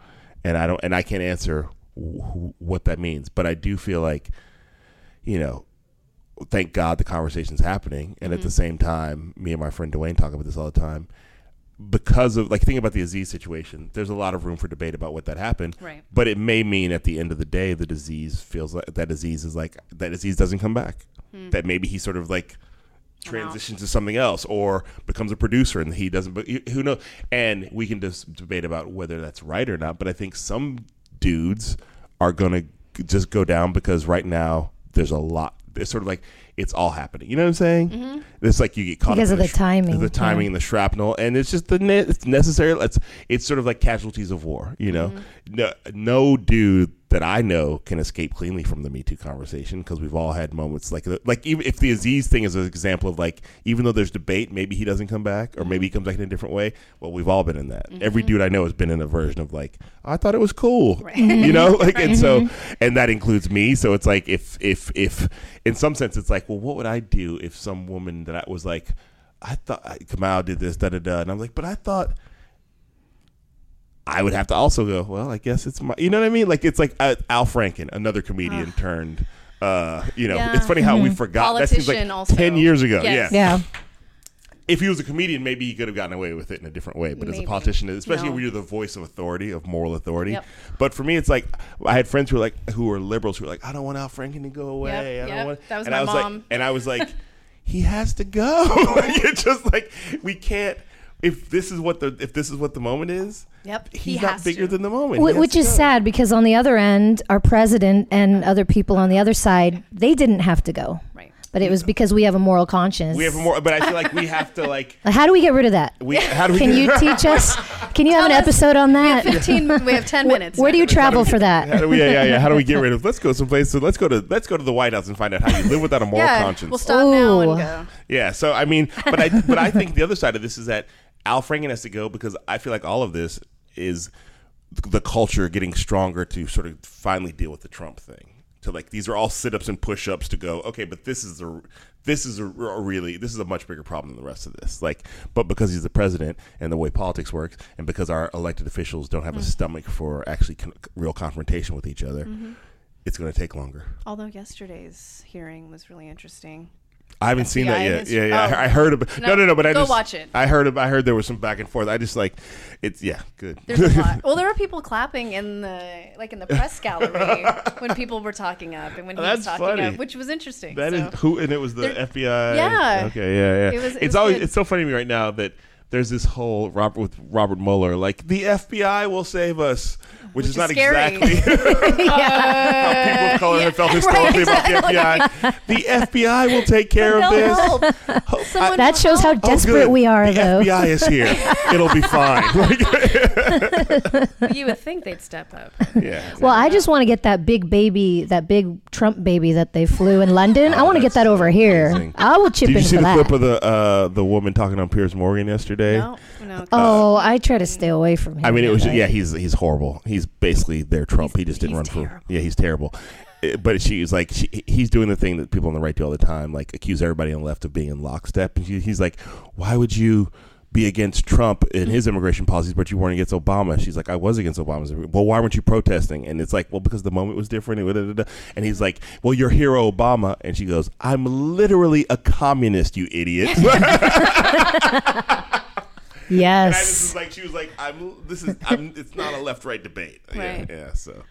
and I don't, and I can't answer what that means, but I do feel like, you know, thank God the conversation's happening. And mm-hmm. at the same time, me and my friend Dwayne talk about this all the time. Because of, like, think about the Aziz situation. There's a lot of room for debate about what that happened. Right. But it may mean at the end of the day, the disease feels like that Aziz is like, that Aziz doesn't come back. Mm-hmm. That maybe he sort of like transitions to something else or becomes a producer and he doesn't, but who knows? And we can just debate about whether that's right or not. But I think some dudes are going to just go down because right now there's a lot. It's sort of like it's all happening. You know what I'm saying? Mm-hmm. It's like you get caught because up in of the timing, and the shrapnel, and it's just it's necessary. It's sort of like casualties of war. You know, mm-hmm. no dude that I know can escape cleanly from the Me Too conversation because we've all had moments like even if the Aziz thing is an example of like even though there's debate, maybe he doesn't come back or maybe he comes back in a different way. Well, we've all been in that. Mm-hmm. Every dude I know has been in a version of like I thought it was cool, right. You know, like right. And so and that includes me. So it's like if in some sense it's like, well, what would I do if some woman that I was like, I thought Kamau did this, da da da, and I'm like, but I thought I would have to also go. Well, I guess it's my, you know what I mean? Like it's like Al Franken, another comedian turned. You know, yeah. It's funny how mm-hmm. we forgot. Politician that seems like also. 10 years ago. Yes. Yeah. If he was a comedian, maybe he could have gotten away with it in a different way. But as a politician, especially when you're the voice of authority, of moral authority. Yep. But for me, it's like I had friends who were liberals who were like, I don't want Al Franken to go away. Yep, I don't want. That was my mom. And I was like, he has to go. Like, it's just like we can't. If this is what the moment is, yep. He's not bigger than the moment. Which is sad because on the other end, our president and other people on the other side, they didn't have to go. Right. But it was because we have a moral conscience. But I feel like we have to like. How do we get rid of that? Can you teach us? Can you have an episode on that? We have 10 minutes. Where do you travel for that? How do we get rid of? Let's go someplace. So let's go to the White House and find out how you live without a moral conscience. We'll stop now and go. Yeah. So I mean, but I think the other side of this is that Al Franken has to go because I feel like all of this is the culture getting stronger to sort of finally deal with the Trump thing. To like these are all sit-ups and push-ups to go okay, but this is a much bigger problem than the rest of this. Like, but because he's the president and the way politics works, and because our elected officials don't have a stomach for actually real confrontation with each other, mm-hmm. it's going to take longer. Although yesterday's hearing was really interesting. I haven't seen that yet. Oh. I heard about. No. But I just watch it. I heard there was some back and forth. I just like it's. Yeah, good. There's a lot. Well, there were people clapping in the press gallery when people were talking up and when he was talking up, which was interesting. And it was the FBI. Yeah. Okay. Yeah. It's always good. It's so funny to me right now that there's this whole Robert Mueller, like the FBI will save us, which is not scary. Exactly how people of color have felt historically about the FBI. The FBI will take care of this. That shows how desperate we are, though. The FBI is here. It'll be fine. You would think they'd step up. Yeah. Exactly. Well, I just want to get that big Trump baby that they flew in London. I want to get that over here. I will chip in for that. Did you see the clip of the woman talking on Piers Morgan yesterday? No. I try to stay away from him. I mean, it was he's horrible. He's basically their Trump. He just didn't run for. Yeah, he's terrible. But she was like, he's doing the thing that people on the right do all the time, like accuse everybody on the left of being in lockstep. And he's like, why would you be against Trump and his immigration policies, but you weren't against Obama? She's like, I was against Obama's. Well, why weren't you protesting? And it's like, well, because the moment was different. And he's like, well, you're hero Obama. And she goes, I'm literally a communist, you idiot. Yes. And I just was like, she was like, it's not a left-right debate. Right. Yeah. So.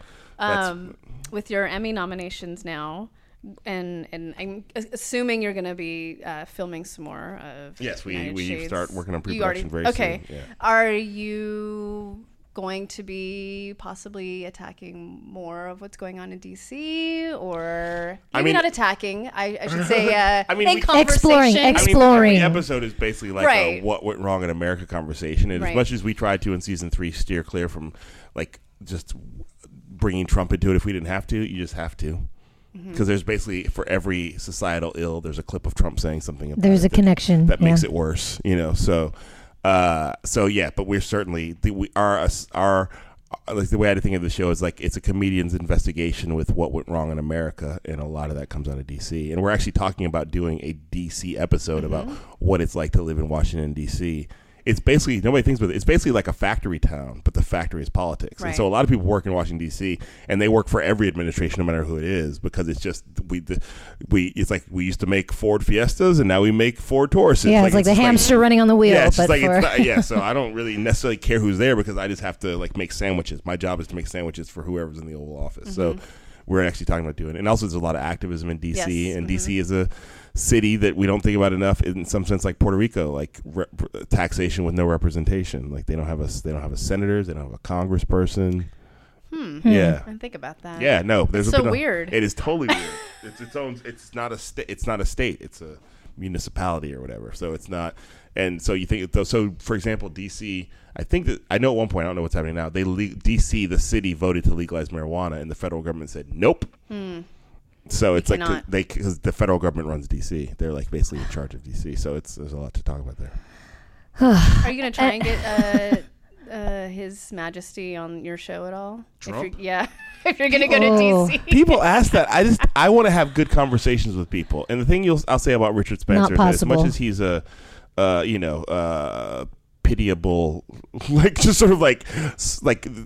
With your Emmy nominations now, and I'm assuming you're going to be filming some more of. Yes, we start working on pre-production very soon. Yeah. Are you going to be possibly attacking more of what's going on in DC, or maybe not attacking? I should say, exploring. Every episode is basically like a "What Went Wrong in America" conversation, and as much as we tried to in season 3 steer clear from like just bringing Trump into it, if we didn't have to, you just have to. Because there's basically, for every societal ill, there's a clip of Trump saying something about connection that makes it worse, you know. So yeah, but we're certainly the way I think of the show is like it's a comedian's investigation with what went wrong in America, and a lot of that comes out of DC. And we're actually talking about doing a DC episode about what it's like to live in Washington DC. It's basically, nobody thinks about it, it's basically like a factory town, but the factory is politics. Right. And so a lot of people work in Washington, D.C., and they work for every administration, no matter who it is, because it's just, it's like we used to make Ford Fiestas, and now we make Ford Tauruses. Yeah, it's like the hamster running on the wheel. Yeah, so I don't really necessarily care who's there, because I just have to like make sandwiches. My job is to make sandwiches for whoever's in the Oval Office. Mm-hmm. So we're actually talking about doing it. And also there's a lot of activism in D.C., and D.C. is a city that we don't think about enough, in some sense, like Puerto Rico, like taxation with no representation. Like they don't have a senator, they don't have a congressperson. Yeah, I think about that. Yeah, no, there's it's so weird. It is totally weird. It's its own. It's not a state. It's a municipality or whatever. So it's not. And so you think so. For example, DC. I think that I know at one point. I don't know what's happening now. DC, the city, voted to legalize marijuana, and the federal government said nope. So it's like because the federal government runs DC. They're like basically in charge of DC. So there's a lot to talk about there. Are you going to try and get His Majesty on your show at all? Trump? If you're going to go to DC. People ask that. I want to have good conversations with people. And the thing I'll say about Richard Spencer is that as much as he's a, pitiable, like just sort of like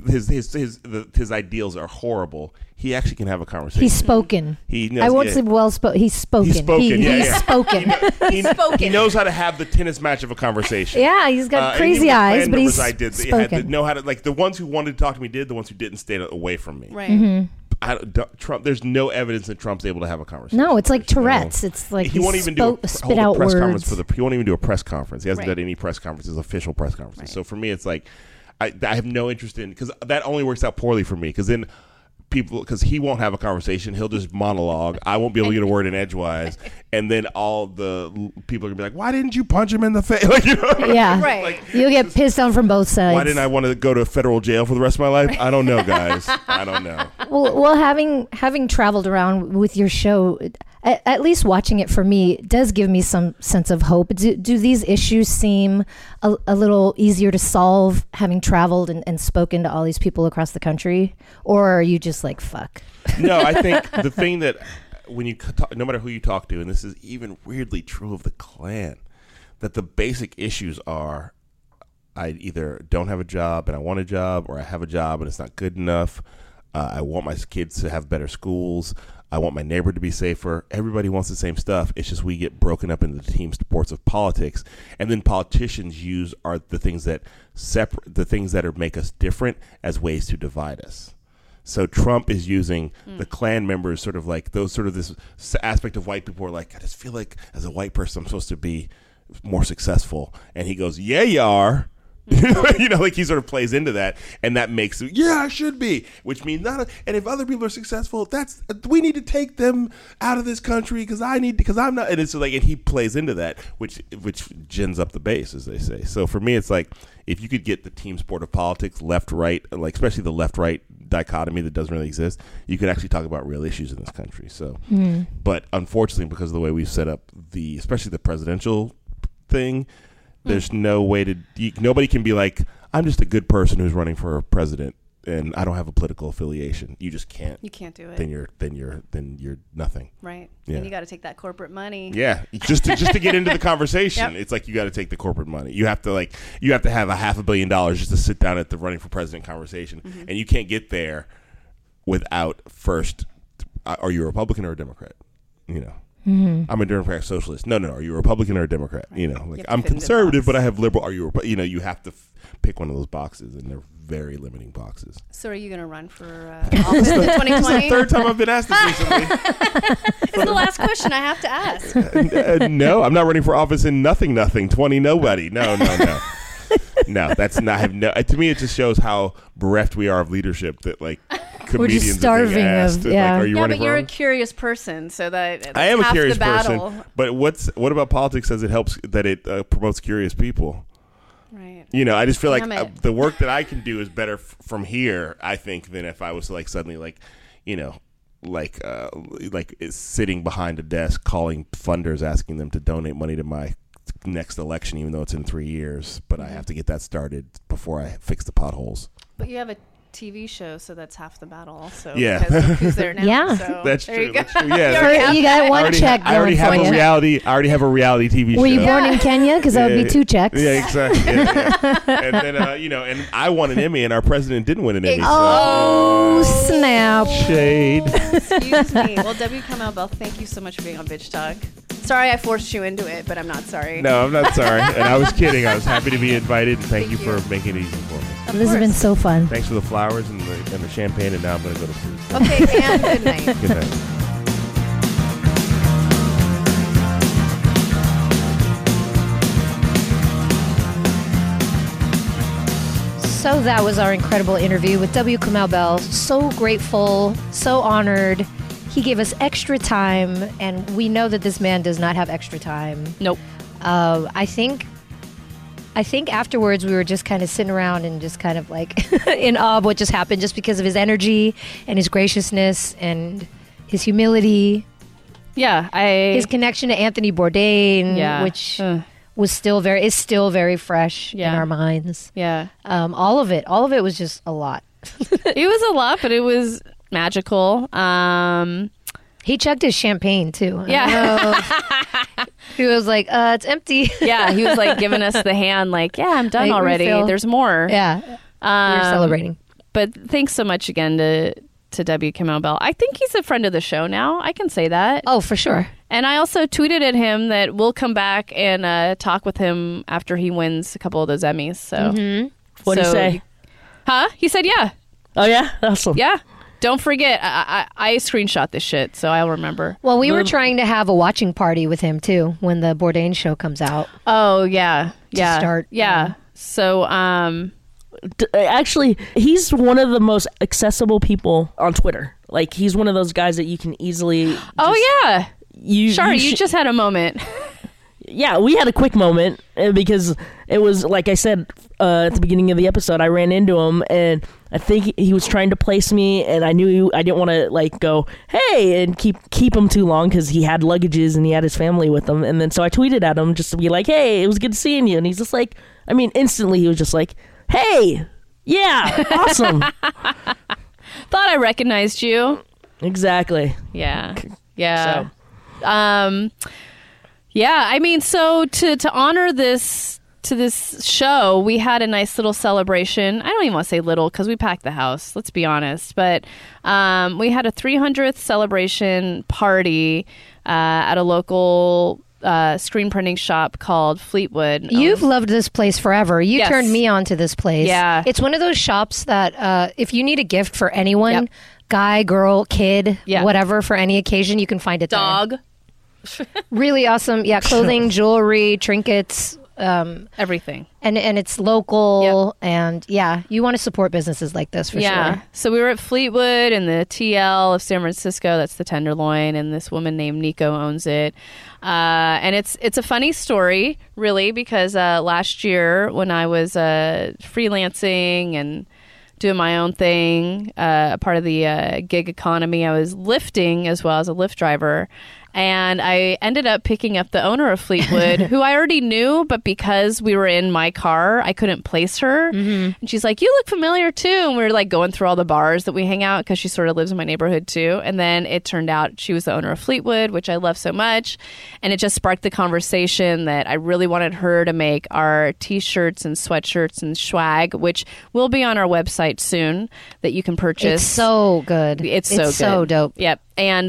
his ideals are horrible. He actually can have a conversation. He's spoken. I won't say well spoken. He's spoken. He's spoken. He's spoken. He knows how to have the tennis match of a conversation. Yeah, he's got crazy eyes, but he's spoken. Know how to, like, the ones who wanted to talk to me did. The ones who didn't stayed away from me. Right. Mm-hmm. Trump. There's no evidence that Trump's able to have a conversation. No, it's like Tourette's. It's like he won't even hold a press conference he won't even do a press conference. He hasn't done any press conferences, official press conferences. Right. So for me, it's like I have no interest in, because that only works out poorly for me. Because then people, because he won't have a conversation, he'll just monologue. I won't be able to get a word in edgewise, and then all the people are gonna be like, "Why didn't you punch him in the face?" Like, you know? Yeah, right. Like, you'll get pissed on from both sides. Why didn't I want to go to federal jail for the rest of my life? I don't know, guys. I don't know. Well, having traveled around with your show, at least watching it for me, it does give me some sense of hope. Do these issues seem a little easier to solve having traveled and spoken to all these people across the country, or are you just like, fuck? No, I think the thing that when you talk, no matter who you talk to, and this is even weirdly true of the Klan, that the basic issues are I either don't have a job and I want a job, or I have a job and it's not good enough. I want my kids to have better schools. I want my neighbor to be safer. Everybody wants the same stuff. It's just we get broken up into the team sports of politics, and then politicians are the things that separate, the things that make us different as ways to divide us. So Trump is using the Klan members, sort of like those, sort of this aspect of white people are like, I just feel like as a white person, I'm supposed to be more successful, and he goes, yeah, you are. You know, like he sort of plays into that, and that makes it, yeah, I should be, which means and if other people are successful, that's, we need to take them out of this country because I'm not, and it's like, and he plays into that, which gins up the base, as they say. So for me, it's like, if you could get the team sport of politics, left, right, like especially the left, right dichotomy that doesn't really exist, you could actually talk about real issues in this country. So, but unfortunately, because of the way we've set up especially the presidential thing, there's no way nobody can be like, I'm just a good person who's running for president and I don't have a political affiliation. You just can't. You can't do it. Then you're nothing. Right. Yeah. And you got to take that corporate money. Yeah. Just to get into the conversation. Yep. It's like, you got to take the corporate money. You have to have $500 million just to sit down at the running for president conversation. Mm-hmm. And you can't get there without first, are you a Republican or a Democrat? You know. Mm-hmm. I'm a Democratic socialist. No. Are you a Republican or a Democrat? Right. You know, like, I'm conservative, but I have liberal. You have to pick one of those boxes, and they're very limiting boxes. So are you going to run for office in 2020? This is the third time I've been asked this recently. It's the last question I have to ask. No, I'm not running for office in nothing, 20 nobody. No. No, that's not. To me, it just shows how bereft we are of leadership. That like comedians we're just starving asked, of. Yeah, like, but you're a curious person, so that I am a curious person. But what about politics? Says it helps that it promotes curious people. Right. You know, I just feel like the work that I can do is better from here, I think, than if I was like suddenly like, you know, like sitting behind a desk calling funders asking them to donate money to my next election, even though it's in 3 years, but I have to get that started before I fix the potholes. But you have a TV show, so that's half the battle also. Yeah. Who's there now? Yeah. So that's true. That's true. Yeah. You got one check. I already have a reality TV show. Were you born in Kenya? Because that would be two checks. Yeah, exactly. Yeah. And then, and I won an Emmy and our president didn't win an Emmy. Oh, so. Snap. Shade. Excuse me. Well, W. Kamau Bell, thank you so much for being on Bitch Talk. Sorry I forced you into it, but I'm not sorry. No, I'm not sorry. And I was kidding. I was happy to be invited. Thank you for making it easy for me. This has been so fun. Thanks for the flowers and the champagne, and now I'm going to go to sleep. Okay, and good night. Good night. So that was our incredible interview with W. Kamau Bell. So grateful, so honored. He gave us extra time, and we know that this man does not have extra time. Nope. I think afterwards we were just kind of sitting around and just kind of like in awe of what just happened, just because of his energy and his graciousness and his humility. Yeah, his connection to Anthony Bourdain, which is still very fresh in our minds. Yeah, all of it was just a lot. It was a lot, but it was magical. He chugged his champagne too. Yeah. He was like, it's empty. Yeah. He was like giving us the hand like, yeah, I'm done already. Refill. There's more. Yeah. We're celebrating. But thanks so much again to W. Kamau Bell. I think he's a friend of the show now. I can say that. Oh, for sure. And I also tweeted at him that we'll come back and talk with him after he wins a couple of those Emmys. So What did he say? Huh? He said, yeah. Oh, yeah? Awesome. Yeah. Don't forget, I screenshot this shit, so I'll remember. Well, we were trying to have a watching party with him, too, when the Bourdain show comes out. Oh, yeah. To start. Yeah. So, actually, he's one of the most accessible people on Twitter. Like, he's one of those guys that you can easily... Oh, yeah. You just had a moment. Yeah, we had a quick moment, because it was, like I said, at the beginning of the episode, I ran into him, and... I think he was trying to place me, and I knew I didn't want to like go, hey, and keep him too long because he had luggages and he had his family with him. And then so I tweeted at him just to be like, hey, it was good seeing you. And he's just like, I mean, instantly he was just like, hey, yeah, awesome. Thought I recognized you. Exactly. Yeah. Yeah. So. I mean, so to honor this... to this show, we had a nice little celebration. I don't even want to say little because we packed the house, let's be honest, but we had a 300th celebration party at a local screen printing shop called Fleetwood. You've loved this place forever. You turned me on to this place. Yeah, it's one of those shops that if you need a gift for anyone, guy, girl, kid, whatever, for any occasion, you can find it. Dog. Really awesome. Yeah, clothing, jewelry, trinkets. Everything. And it's local, and you want to support businesses like this for sure. So we were at Fleetwood and the TL of San Francisco, that's the Tenderloin, and this woman named Nico owns it. And it's a funny story, really, because last year when I was freelancing and doing my own thing, a part of the gig economy, I was lifting as well as a Lyft driver. And I ended up picking up the owner of Fleetwood, who I already knew, but because we were in my car, I couldn't place her. Mm-hmm. And she's like, you look familiar too. And we were like going through all the bars that we hang out because she sort of lives in my neighborhood too. And then it turned out she was the owner of Fleetwood, which I love so much. And it just sparked the conversation that I really wanted her to make our t-shirts and sweatshirts and swag, which will be on our website soon that you can purchase. It's so good. It's so good. So dope. Yep. And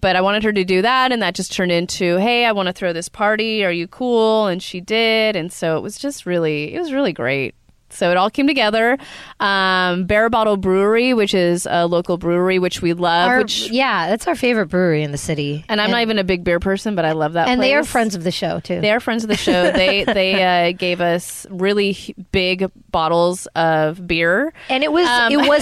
but I wanted her to do that, and that just turned into, hey, I want to throw this party. Are you cool? And she did, and so it was really great. So it all came together. Bear Bottle Brewery, which is a local brewery, which we love. Yeah, that's our favorite brewery in the city. And I'm not even a big beer person, but I love that place. And they are friends of the show, too. They are friends of the show. They gave us really big bottles of beer. And it was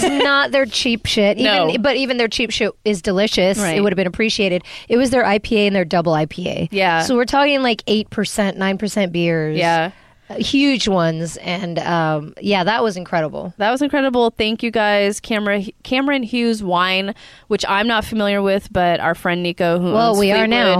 not their cheap shit. But even their cheap shit is delicious. Right. It would have been appreciated. It was their IPA and their double IPA. Yeah. So we're talking like 8%, 9% beers. Yeah. Huge ones, and that was incredible. Thank you guys, Cameron Hughes Wine, which I'm not familiar with, but our friend Nico, who owns Fleetwood,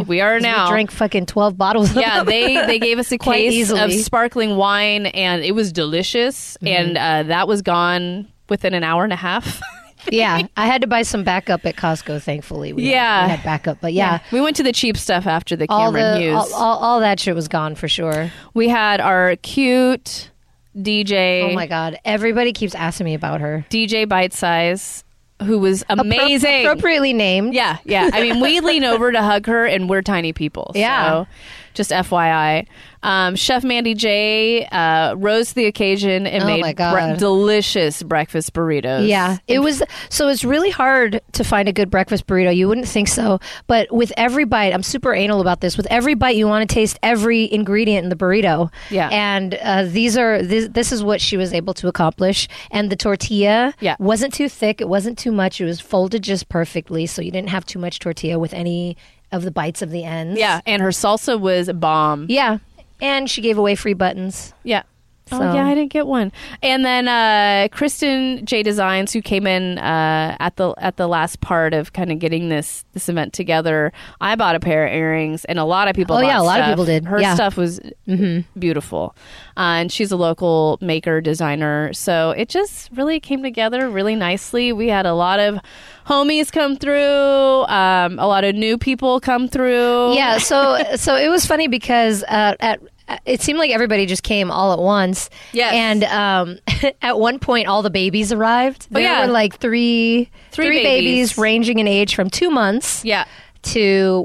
we are now. We drank fucking 12 bottles. Yeah, they gave us a case of sparkling wine, and it was delicious. Mm-hmm. And that was gone within an hour and a half. Yeah, I had to buy some backup at Costco, thankfully. We had backup, but yeah. We went to the cheap stuff after the Cameron Hughes. All that shit was gone for sure. We had our cute DJ. Oh my God, everybody keeps asking me about her. DJ Bite Size, who was amazing. Appropriately named. Yeah, yeah. I mean, we lean over to hug her, and we're tiny people. Yeah. So just FYI. Chef Mandy J rose to the occasion and made delicious breakfast burritos. Yeah, it was. So it's really hard to find a good breakfast burrito. You wouldn't think so. But with every bite, I'm super anal about this. With every bite, you want to taste every ingredient in the burrito. Yeah. And this is what she was able to accomplish. And the tortilla wasn't too thick. It wasn't too much. It was folded just perfectly. So you didn't have too much tortilla with any of the bites of the ends. Yeah, and her salsa was a bomb. Yeah, and she gave away free buttons. Yeah. So. Oh, yeah, I didn't get one. And then Kristen J Designs, who came in at the last part of kind of getting this event together, I bought a pair of earrings, and a lot of people of people did. Her stuff was beautiful. And she's a local maker, designer. So it just really came together really nicely. We had a lot of homies come through, a lot of new people come through. Yeah, so it was funny because it seemed like everybody just came all at once. Yes. And at one point, all the babies arrived. There were like three babies ranging in age from 2 months to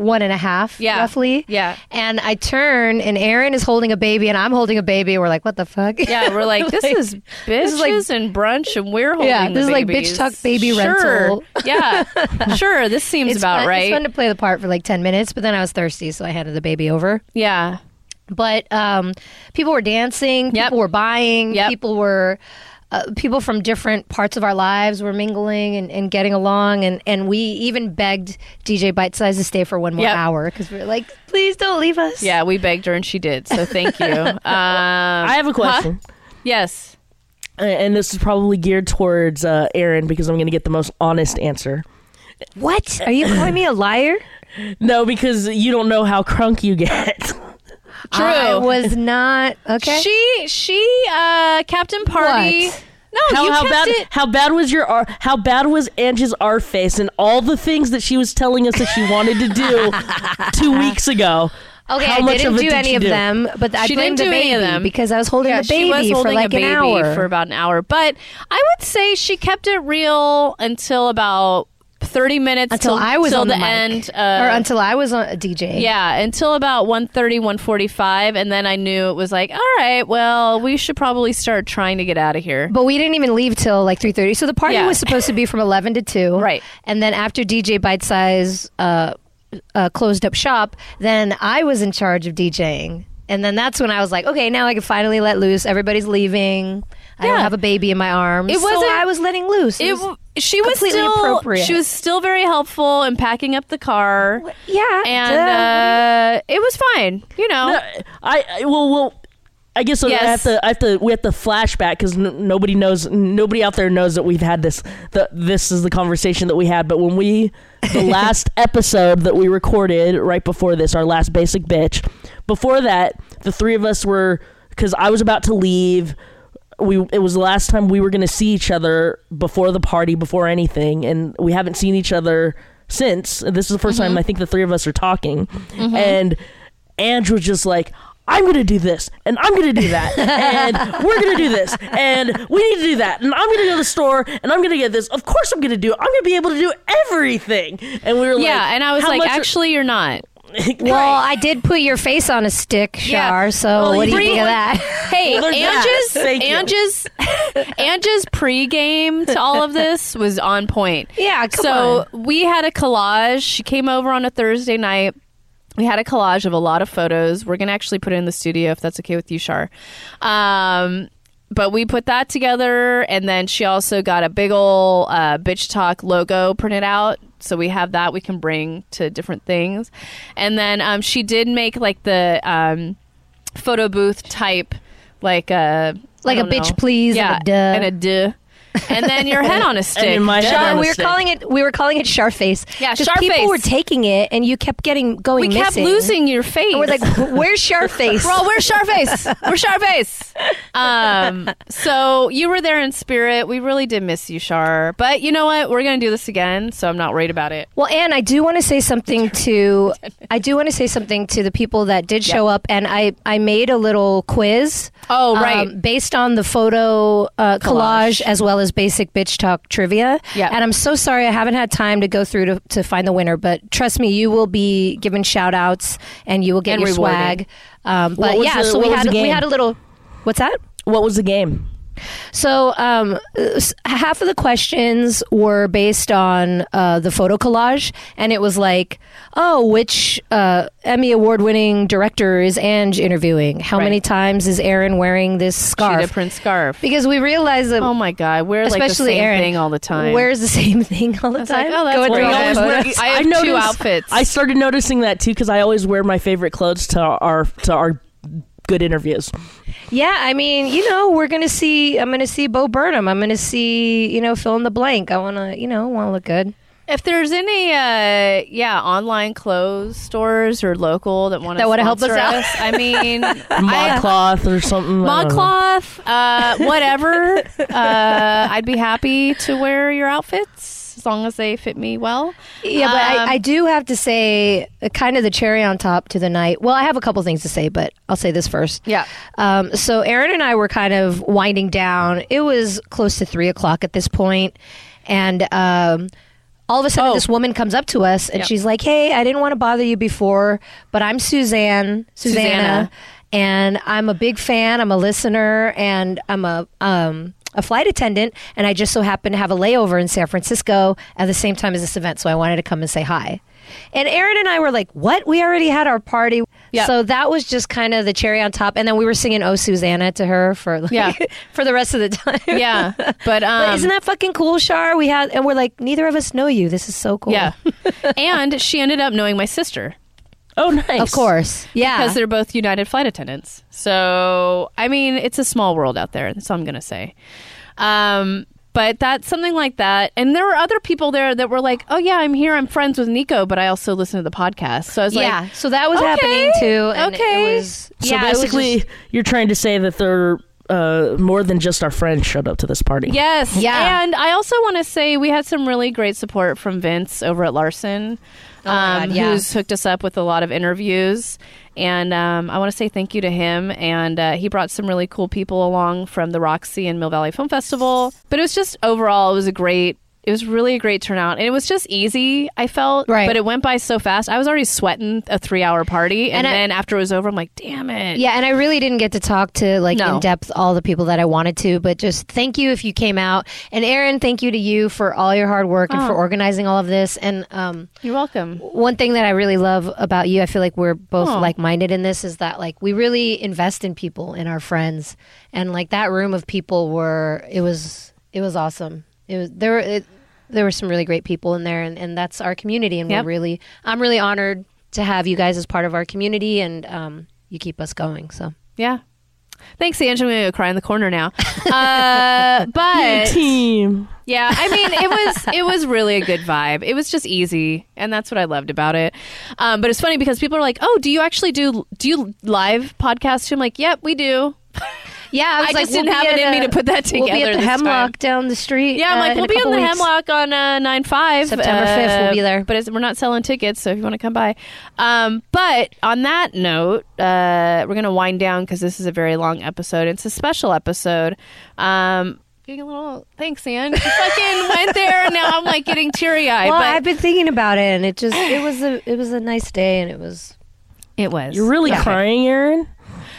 1.5 roughly. Yeah. And I turn, and Aaron is holding a baby, and I'm holding a baby, and we're like, what the fuck? Yeah, we're like, this is bitches and brunch, and we're holding this babies. Is like bitch talk baby rental. Yeah, sure, this seems right. It's fun to play the part for like 10 minutes, but then I was thirsty, so I handed the baby over. Yeah. But people were dancing, people were buying, people from different parts of our lives were mingling and getting along. And we even begged DJ Bite Size to stay for one more hour because we were like, please don't leave us. Yeah, we begged her and she did. So thank you. I have a question. Huh? Yes. And this is probably geared towards Aaron because I'm going to get the most honest answer. What? Are you calling me a liar? No, because you don't know how crunk you get. True. I was not. Okay. She Captain Party. What? No, how bad was Angie's art face and all the things that she was telling us that she wanted to do 2 weeks ago? Okay, I didn't do any of them, but I blamed the baby because I was holding the baby an hour. For about an hour. But I would say she kept it real until about 30 minutes until I was on a DJ. Yeah, until about 1:30, 1:45, and then I knew it was like, all right, well, we should probably start trying to get out of here. But we didn't even leave till like 3:30. So the party was supposed to be from 11 to 2. Right. And then after DJ Bite Size closed up shop, then I was in charge of DJing. And then that's when I was like, okay, now I can finally let loose. Everybody's leaving. I don't have a baby in my arms. So I was letting loose. She was still very helpful in packing up the car. Yeah. And it was fine, you know. I guess we have to flashback because nobody out there knows that we've had this. This is the conversation that we had. But when the last episode that we recorded right before this, our last basic bitch, before that, the three of us were, because I was about to leave. It was the last time we were going to see each other before the party, before anything. And we haven't seen each other since. This is the first time I think the three of us are talking. Mm-hmm. And Ange was just like, I'm going to do this, and I'm going to do that, and we're going to do this, and we need to do that, and I'm going to go to the store, and I'm going to get this. Of course I'm going to do it. I'm going to be able to do everything. And we were like, and I was like, actually, you're not. Well, I did put your face on a stick, Shar, so well, what do you think of that? Hey, Ange's pregame to all of this was on point. Yeah, come on. We had a collage. She came over on a Thursday night. We had a collage of a lot of photos. We're going to actually put it in the studio if that's okay with you, Shar. But we put that together, and then she also got a big ol' Bitch Talk logo printed out. So we have that we can bring to different things. And then she did make like the photo booth type, like a bitch please, and a duh. And then your head on a stick. We were calling it Shar face. Yeah, Shar face. People were taking it, and you kept missing. We kept losing your face. And we're like, where's Shar face? Well, where's Shar face? Where's Shar face? So you were there in spirit. We really did miss you, Shar. But you know what? We're going to do this again, so I'm not worried about it. Well, Anne, I do want to say something to the people that did show up, and I made a little quiz. Oh, right. Based on the photo collage as well as basic bitch talk trivia. Yeah. And I'm so sorry I haven't had time to go through to find the winner, but trust me, you will be given shout outs and you will get your rewarded swag. But yeah, so we had a little... What's that? What was the game? So half of the questions were based on the photo collage, and it was like, which Emmy award-winning director is Ange interviewing? How many times is Erin wearing this scarf? She different scarf. Because we realized that... Oh, my God. We're like the same thing all the time. Wears the same thing all the time. Like, that's weird. I have two outfits. I started noticing that, too, because I always wear my favorite clothes to our good interviews. Yeah, I mean, you know, I'm going to see Bo Burnham. I'm going to see, you know, fill in the blank. I want to look good. If there's any, online clothes stores or local that want to help us out, I mean, ModCloth or something. ModCloth, whatever. I'd be happy to wear your outfits as long as they fit me well. Yeah, but I do have to say, kind of the cherry on top to the night. Well, I have a couple things to say, but I'll say this first. Yeah. So Erin and I were kind of winding down. It was close to 3:00 at this point, and all of a sudden, this woman comes up to us, and she's like, hey, I didn't want to bother you before, but I'm Susanna, and I'm a big fan, I'm a listener, and I'm a flight attendant, and I just so happen to have a layover in San Francisco at the same time as this event, so I wanted to come and say hi. And Erin and I were like, what? We already had our party. Yep. So that was just kind of the cherry on top. And then we were singing Oh, Susanna to her for the rest of the time. Yeah. But isn't that fucking cool, Shar? And we're like, neither of us know you. This is so cool. Yeah. And she ended up knowing my sister. Oh, nice. Of course. Yeah. Because they're both United flight attendants. So, I mean, it's a small world out there. That's all I'm going to say. But that's something like that. And there were other people there that were like, oh, yeah, I'm here. I'm friends with Nico, but I also listen to the podcast. So I was like... So that was happening too. And it was, basically, you're trying to say that there are more than just our friends showed up to this party. Yes. Yeah. And I also want to say we had some really great support from Vince over at Larson, who's hooked us up with a lot of interviews. And I want to say thank you to him. And he brought some really cool people along from the Roxy and Mill Valley Film Festival. But it was just overall, it was really a great turnout. And it was just easy, I felt. Right. But it went by so fast. I was already sweating a 3-hour party. And then after it was over, I'm like, damn it. Yeah, and I really didn't get to talk to in depth all the people that I wanted to. But just thank you if you came out. And Erin, thank you to you for all your hard work and for organizing all of this. And you're welcome. One thing that I really love about you, I feel like we're both like-minded in this, is that like we really invest in people and our friends. And like that room of people it was awesome. There were some really great people in there, and that's our community. And I'm really honored to have you guys as part of our community, and you keep us going. So yeah, thanks, Ange. I'm gonna go cry in the corner now. But team, yeah. I mean, it was really a good vibe. It was just easy, and that's what I loved about it. But it's funny because people are like, "Oh, do you actually do you live podcasts?" I'm like, "Yep, we do." Yeah, I didn't have it in me to put that together. We'll be at the Hemlock down the street. Yeah, I'm like, we'll be in the Hemlock on 9/5. September 5th, we'll be there. But we're not selling tickets, so if you want to come by. But on that note, we're going to wind down because this is a very long episode. It's a special episode. getting a little, thanks, Anne. I fucking went there, and now I'm like getting teary eyed. Well, but I've been thinking about it, and it was a nice day, and it was. You're really crying, Erin?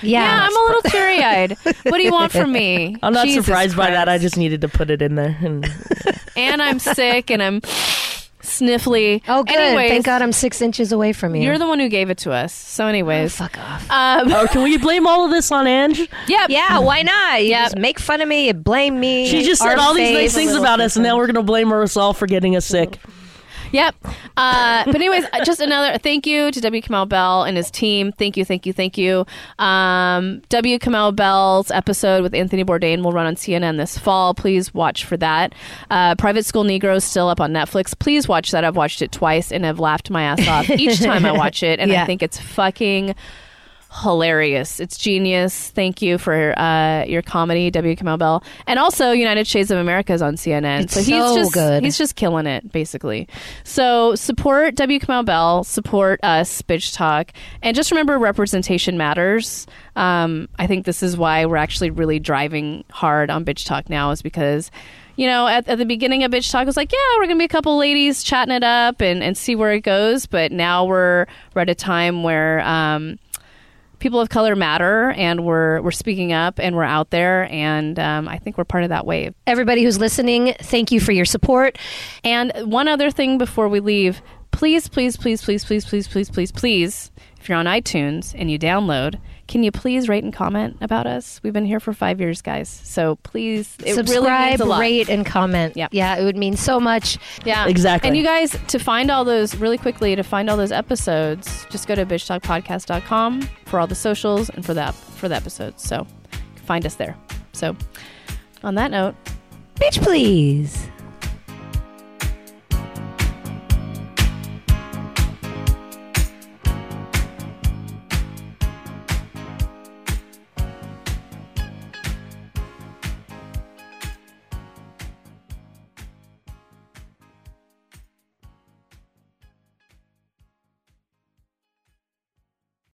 Yeah, I'm a little teary eyed. What do you want from me? I'm not surprised by that. I just needed to put it in there. And I'm sick, and I'm sniffly. Oh, good. Anyways, thank God I'm 6 inches away from you. You're the one who gave it to us. So anyways. Oh, fuck off. Oh, can we blame all of this on Ange? Yep. Yeah, why not? You just make fun of me. You blame me. She just said all these nice things about us, and now we're going to blame ourselves for getting us sick. Yep. But anyways, just another thank you to W. Kamau Bell and his team. Thank you, thank you, thank you. W. Kamau Bell's episode with Anthony Bourdain will run on CNN this fall. Please watch for that. Private School Negro is still up on Netflix. Please watch that. I've watched it twice and I've laughed my ass off each time I watch it. And I think it's fucking hilarious. It's genius. Thank you for your comedy, W. Kamau Bell. And also United Shades of America is on CNN. It's so good. He's just killing it, basically. So support W. Kamau Bell, support us, Bitch Talk. And just remember, representation matters. I think this is why we're actually really driving hard on Bitch Talk now, is because, you know, at the beginning of Bitch Talk, it was like, yeah, we're going to be a couple ladies chatting it up and see where it goes. But now we're at a time where people of color matter, and we're speaking up, and we're out there, and I think we're part of that wave. Everybody who's listening, thank you for your support. And one other thing before we leave, please, please, please, please, please, please, please, please, please, if you're on iTunes and you download, can you please rate and comment about us? We've been here for 5 years, guys. So please, it subscribe, really means a lot. Rate, and comment. Yeah. Yeah, it would mean so much. Yeah, exactly. And you guys, to find all those episodes, just go to bitchtalkpodcast.com for all the socials and for the episodes. So find us there. So on that note, bitch please.